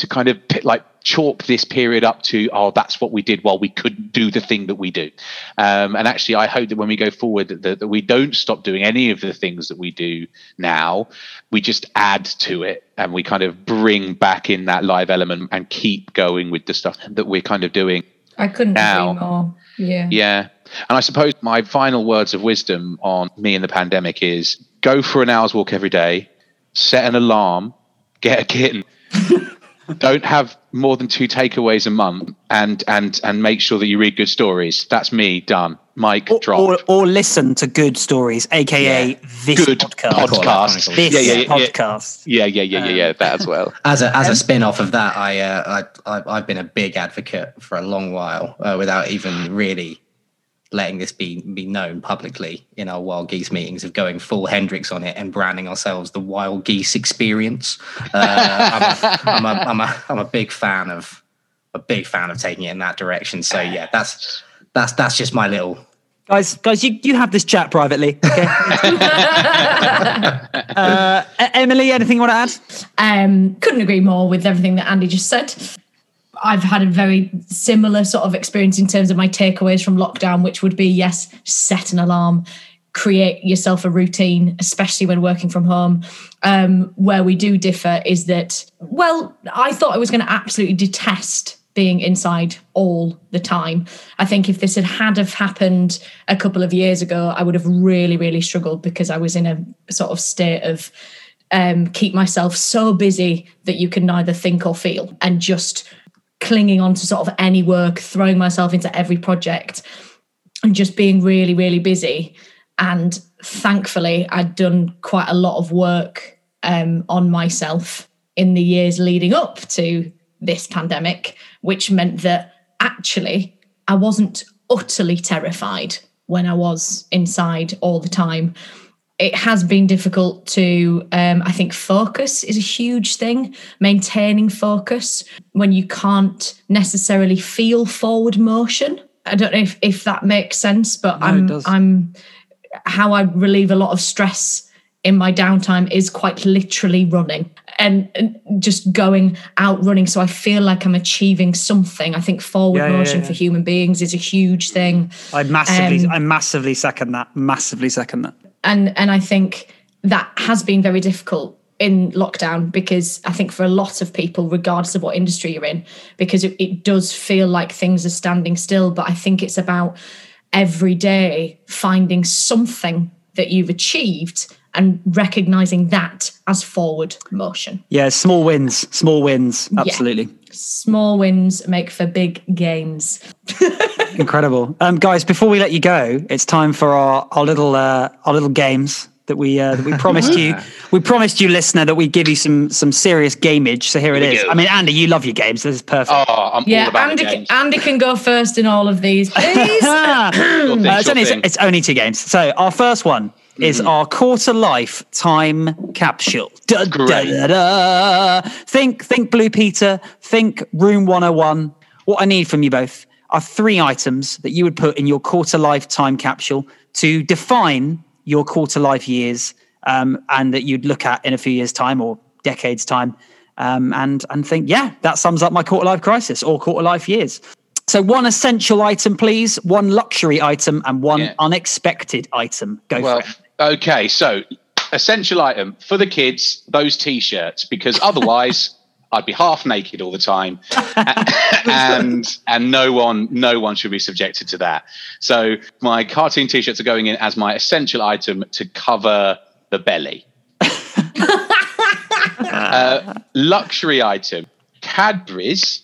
kind of like chalk this period up to, oh, that's what we did while we couldn't do the thing that we do. And actually, I hope that when we go forward, that we don't stop doing any of the things that we do now. We just add to it and we kind of bring back in that live element and keep going with the stuff that we're kind of doing. I couldn't agree more. Yeah. Yeah. And I suppose my final words of wisdom on me and the pandemic is go for an hour's walk every day, set an alarm, get a kitten. Don't have more than 2 takeaways a month and make sure that you read good stories. That's me done. Mike, drop. Or listen to good stories, a.k.a. this good podcast. This podcast. Yeah, that as well. As a spin-off of that, I've been a big advocate for a long while without even really letting this be known publicly in our Wild Geese meetings of going full Hendrix on it and branding ourselves the Wild Geese Experience. I'm a big fan of taking it in that direction. So yeah, that's just my little. Guys, you have this chat privately. Okay? Emily, anything you want to add? Couldn't agree more with everything that Andy just said. I've had a very similar sort of experience in terms of my takeaways from lockdown, which would be, yes, set an alarm, create yourself a routine, especially when working from home. Where we do differ is that, well, I thought I was going to absolutely detest being inside all the time. I think if this had happened a couple of years ago, I would have really, really struggled because I was in a sort of state of keep myself so busy that you can neither think or feel, and just clinging on to sort of any work, throwing myself into every project and just being really, really busy. And thankfully, I'd done quite a lot of work on myself in the years leading up to this pandemic, which meant that actually I wasn't utterly terrified when I was inside all the time. It has been difficult to, I think focus is a huge thing, maintaining focus when you can't necessarily feel forward motion. I don't know if that makes sense, but no, I'm how I relieve a lot of stress in my downtime is quite literally running and just going out running. So I feel like I'm achieving something. I think forward motion for human beings is a huge thing. I massively second that. And I think that has been very difficult in lockdown because I think for a lot of people, regardless of what industry you're in, because it does feel like things are standing still. But I think it's about every day finding something that you've achieved and recognising that as forward motion. Yeah, small wins, absolutely. Yeah. Small wins make for big gains. Incredible. Guys, before we let you go, it's time for our little games that we promised you. We promised you, listener, that we'd give you some serious gameage. So here it is. Go. I mean, Andy, you love your games. This is perfect. Oh, I'm all about games. Andy can go first in all of these, please. It's only 2 games. So our first one is our quarter-life time capsule. Think Blue Peter, think Room 101. What I need from you both are 3 items that you would put in your quarter-life time capsule to define your quarter-life years and that you'd look at in a few years' time or decades' time and think, yeah, that sums up my quarter-life crisis or quarter-life years. So 1 essential item, please, 1 luxury item and 1 unexpected item. Go for it. Okay, so essential item for the kids, those T-shirts, because otherwise I'd be half naked all the time and no one should be subjected to that. So my cartoon T-shirts are going in as my essential item to cover the belly. Luxury item, Cadbury's.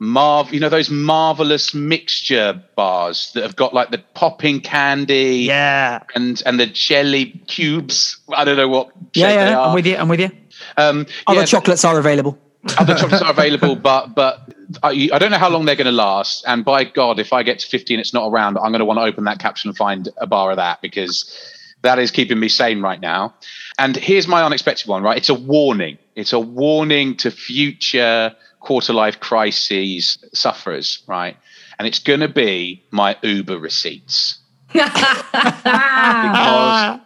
You know those marvelous mixture bars that have got like the popping candy, and the jelly cubes. I don't know what shape they are. I'm with you. Other chocolates are available. Other chocolates are available, but I don't know how long they're going to last. And by God, if I get to 50 and it's not around, I'm going to want to open that capsule and find a bar of that because That is keeping me sane right now. And here's my unexpected one, right? It's a warning. It's a warning to future quarter-life crises sufferers, right? And it's going to be my Uber receipts. Because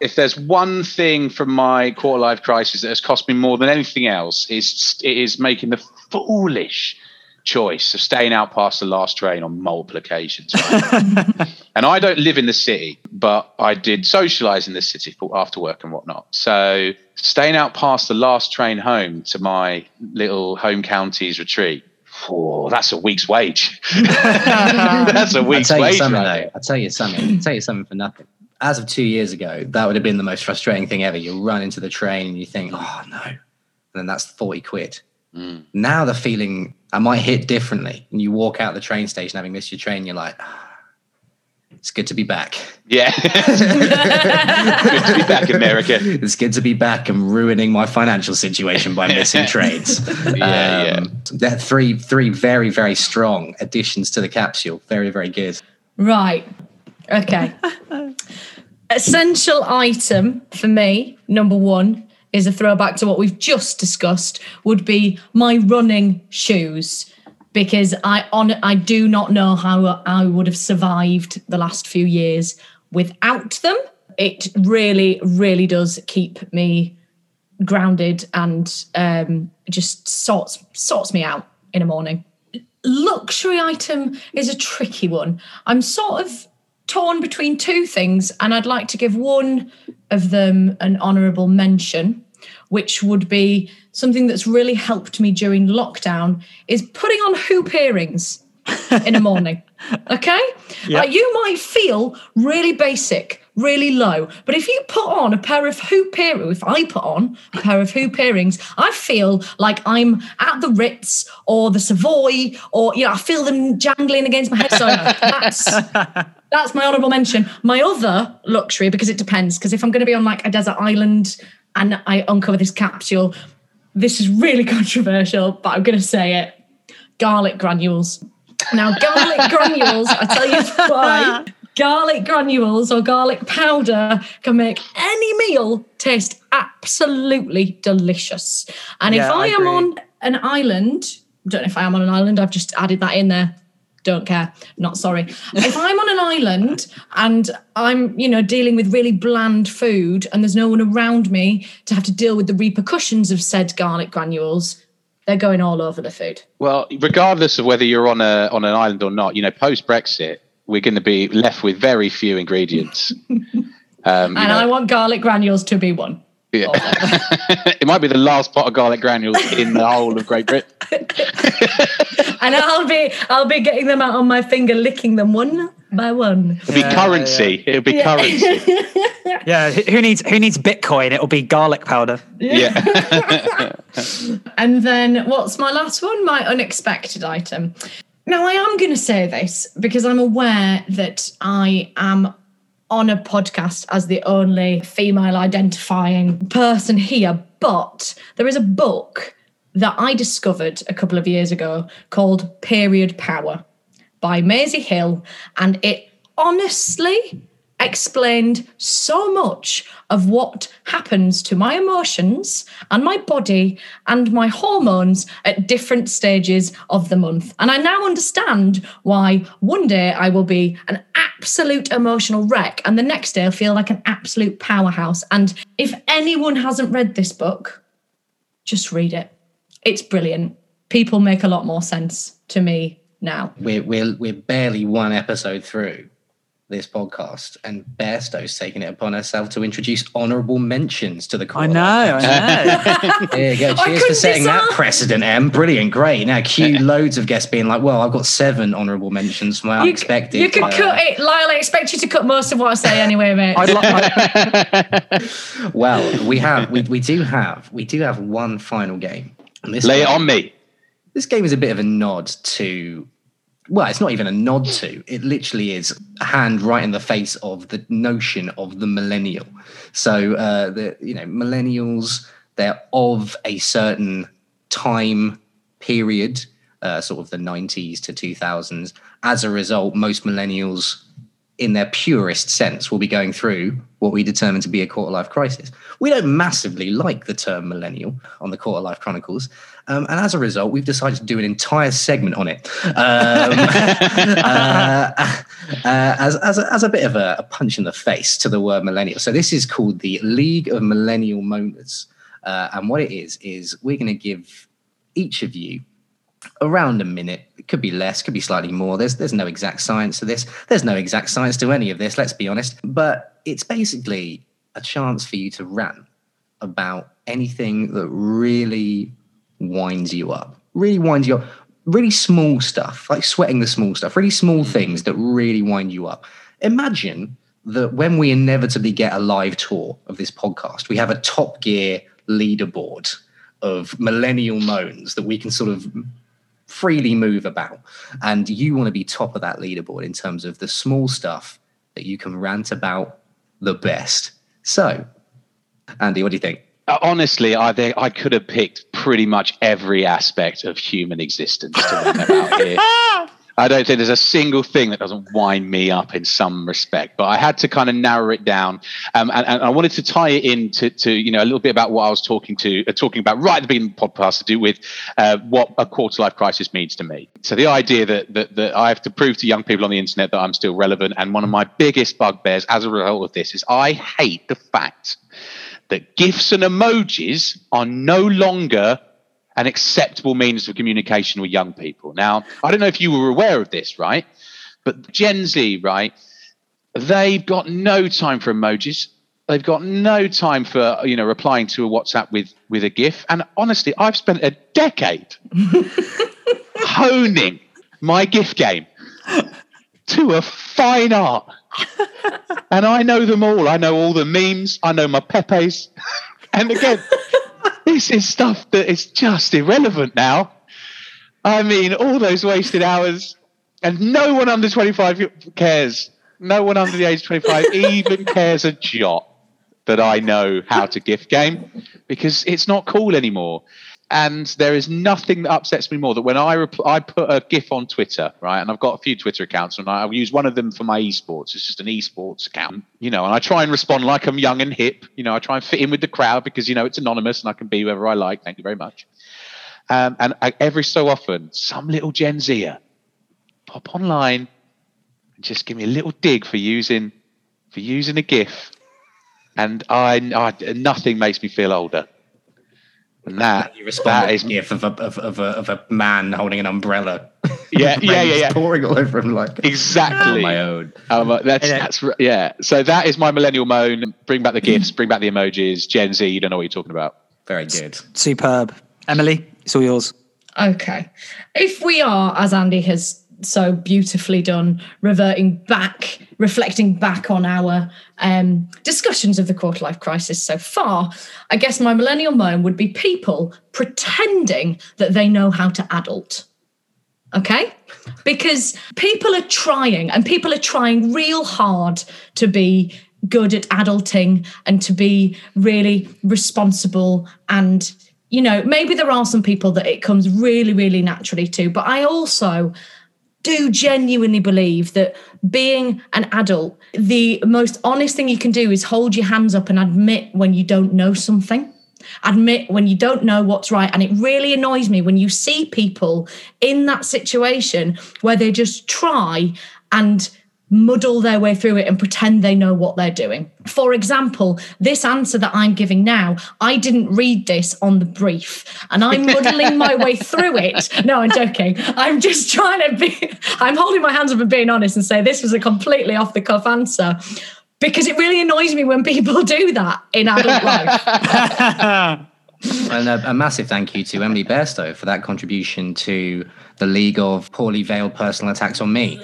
if there's one thing from my quarter-life crisis that has cost me more than anything else, it is making the foolish choice of staying out past the last train on multiple occasions. Right? And I don't live in the city, but I did socialise in the city for after work and whatnot. So staying out past the last train home to my little home counties retreat, oh, that's a week's wage. That's a week's wage. I'll tell you something for nothing. As of 2 years ago, that would have been the most frustrating thing ever. You run into the train and you think, oh no, and then that's 40 quid. Mm. Now the feeling, I might hit differently. And you walk out the train station having missed your train, you're like, it's good to be back. Yeah. Good to be back, America. It's good to be back and ruining my financial situation by missing trains. Yeah. They're three very, very strong additions to the capsule. Very, very good. Right. Okay. Essential item for me, number one, is a throwback to what we've just discussed, would be my running shoes, because I do not know how I would have survived the last few years without them. It really, really does keep me grounded and just sorts me out in the morning. Luxury item is a tricky one. I'm sort of torn between two things, and I'd like to give one of them an honourable mention, which would be something that's really helped me during lockdown, is putting on hoop earrings in the morning, okay? Yep. Like, you might feel really basic, really low, but if you put on a pair of hoop earrings, if I put on a pair of hoop earrings, I feel like I'm at the Ritz or the Savoy, or, you know, I feel them jangling against my head. So that's my honourable mention. My other luxury, because it depends, because if I'm going to be on like a desert island and I uncover this capsule, this is really controversial, but I'm going to say it. Garlic granules. Now, garlic granules, I tell you why. Garlic granules or garlic powder can make any meal taste absolutely delicious. And yeah, if I am on an island, don't know if I am on an island, I've just added that in there. Don't care. Not sorry. If I'm on an island and I'm, you know, dealing with really bland food and there's no one around me to have to deal with the repercussions of said garlic granules, they're going all over the food. Well, regardless of whether you're on an island or not, you know, post-Brexit, we're going to be left with very few ingredients. And I want garlic granules to be one. Yeah. It might be the last pot of garlic granules in the whole of Great Britain. And I'll be getting them out on my finger, licking them one by one. It'll be currency. Yeah. It'll be currency. Yeah, who needs Bitcoin? It'll be garlic powder. Yeah. And then what's my last one? My unexpected item. Now, I am going to say this because I'm aware that I am on a podcast as the only female identifying person here, but there is a book that I discovered a couple of years ago called Period Power by Maisie Hill, and it honestly explained so much of what happens to my emotions and my body and my hormones at different stages of the month. And I now understand why one day I will be an absolute emotional wreck and the next day I'll feel like an absolute powerhouse. And if anyone hasn't read this book, just read it. It's brilliant. People make a lot more sense to me now. We're barely one episode through this podcast, and Bairstow's taken it upon herself to introduce honourable mentions to the call. I know. There you go. Cheers for setting that precedent, Em. Brilliant, great. Now, cue loads of guests being like, well, I've got 7 honourable mentions for my unexpected. You could cut it. Lyle, I expect you to cut most of what I say anyway, mate. Well, we do have one final game. Lay it on me. This game is a bit of a nod to... Well, it's not even a nod to. It literally is a hand right in the face of the notion of the millennial. So, millennials, they're of a certain time period, sort of the 90s to 2000s. As a result, most millennials in their purest sense, will be going through what we determine to be a quarter-life crisis. We don't massively like the term millennial on the Quarter-Life Chronicles, and as a result, we've decided to do an entire segment on it as a bit of a punch in the face to the word millennial. So this is called the League of Millennial Moments, and what it is we're going to give each of you around a minute. It could be less, could be slightly more. There's no exact science to this. There's no exact science to any of this, let's be honest. But it's basically a chance for you to rant about anything that really winds you up. Really winds you up. Really small stuff, like sweating the small stuff. Really small things that really wind you up. Imagine that when we inevitably get a live tour of this podcast, we have a Top Gear leaderboard of millennial moans that we can sort of freely move about, and you want to be top of that leaderboard in terms of the small stuff that you can rant about the best. So, Andy, what do you think? Honestly, I think I could have picked pretty much every aspect of human existence to rant about here. I don't think there's a single thing that doesn't wind me up in some respect, but I had to kind of narrow it down, and I wanted to tie it in to you know, a little bit about what I was talking about right at the beginning of the podcast to do with what a quarter-life crisis means to me. So the idea that I have to prove to young people on the internet that I'm still relevant, and one of my biggest bugbears as a result of this is I hate the fact that GIFs and emojis are no longer an acceptable means of communication with young people. Now, I don't know if you were aware of this, right? But Gen Z, right? They've got no time for emojis. They've got no time for, you know, replying to a WhatsApp with a GIF. And honestly, I've spent a decade honing my GIF game to a fine art. And I know them all. I know all the memes. I know my Pepes. And again, this is stuff that is just irrelevant now. I mean, all those wasted hours, and no one under 25 cares. No one under the age of 25 even cares a jot that I know how to gift game, because it's not cool anymore. And there is nothing that upsets me more than when I put a GIF on Twitter, right? And I've got a few Twitter accounts, and I use one of them for my esports. It's just an esports account, you know, and I try and respond like I'm young and hip. You know, I try and fit in with the crowd because, you know, it's anonymous and I can be whoever I like. Thank you very much. And every so often, some little Gen Zer pop online and just give me a little dig for using a GIF. And I nothing makes me feel older. And that you respond to a GIF of a man holding an umbrella. Yeah. Pouring all over him like exactly. My own. That's So that is my millennial moan. Bring back the GIFs. Bring back the emojis. Gen Z, you don't know what you're talking about. Very good. Superb. Emily, it's all yours. Okay. If we are, as Andy has so beautifully done, reflecting back on our discussions of the quarter-life crisis so far, I guess my millennial moan would be people pretending that they know how to adult. Okay? Because people are trying real hard to be good at adulting and to be really responsible, and, you know, maybe there are some people that it comes really, really naturally to, but I also do genuinely believe that being an adult, the most honest thing you can do is hold your hands up and admit when you don't know something, admit when you don't know what's right. And it really annoys me when you see people in that situation where they just try and muddle their way through it and pretend they know what they're doing. For example, this answer that I'm giving now, I didn't read this on the brief, and I'm muddling my way through it. No, I'm joking. I'm just trying to be, I'm holding my hands up and being honest and say this was a completely off the cuff answer, because it really annoys me when people do that in adult life. And a massive thank you to Emily Bairstow for that contribution to the League of Poorly Veiled Personal Attacks on Me.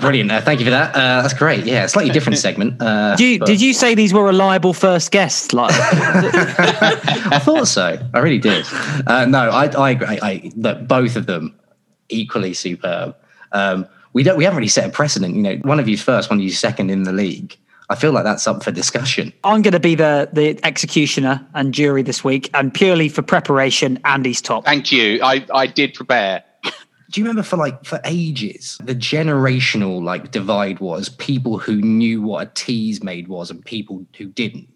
Brilliant. Thank you for that. That's great. Yeah, slightly different segment. Did you say these were reliable first guests? Like, I thought so. I really did. No, I agree. Look, both of them equally superb. We haven't really set a precedent. You know, one of you first, one of you second in the league. I feel like that's up for discussion. I'm going to be the executioner and jury this week, and purely for preparation, Andy's top. Thank you. I did prepare. Do you remember for ages, the generational divide was people who knew what a tease made was and people who didn't,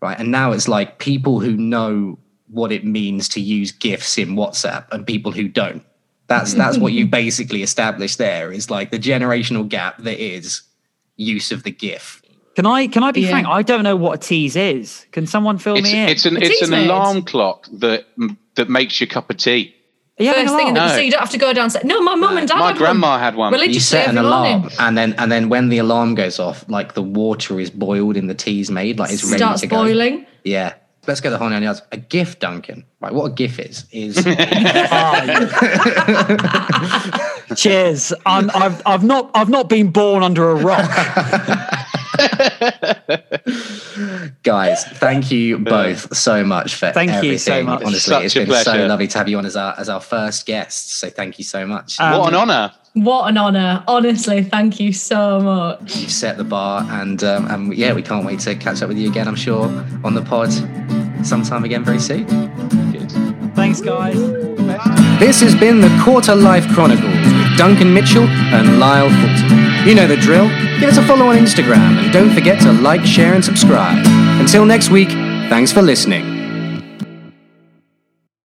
right? And now it's people who know what it means to use GIFs in WhatsApp and people who don't. That's what you basically established there, is the generational gap that is use of the GIF. Can I be frank? I don't know what a tease is. Can someone fill me in? It's an alarm clock that makes your cup of tea. Yeah, first thing in the so you don't have to go downstairs. No, my mum and dad. My grandma had one. You set an alarm, and then when the alarm goes off, the water is boiled and the tea's made, it's ready to go. Starts boiling. Yeah. Let's go to the whole nine yards. A GIF, Duncan. Right, what a GIF is Cheers. I've not been born under a rock. Guys, thank you both so much for everything. You so much. Honestly, it's been so lovely to have you on as our first guests. So thank you so much. What an honour. What an honour. Honestly, thank you so much. You've set the bar and we can't wait to catch up with you again, I'm sure, on the pod sometime again very soon. Cheers. Thanks, guys. This has been the Quarter Life Chronicles with Duncan Mitchell and Lyle Fulton. You know the drill. Give us a follow on Instagram and don't forget to like, share and subscribe. Until next week, thanks for listening.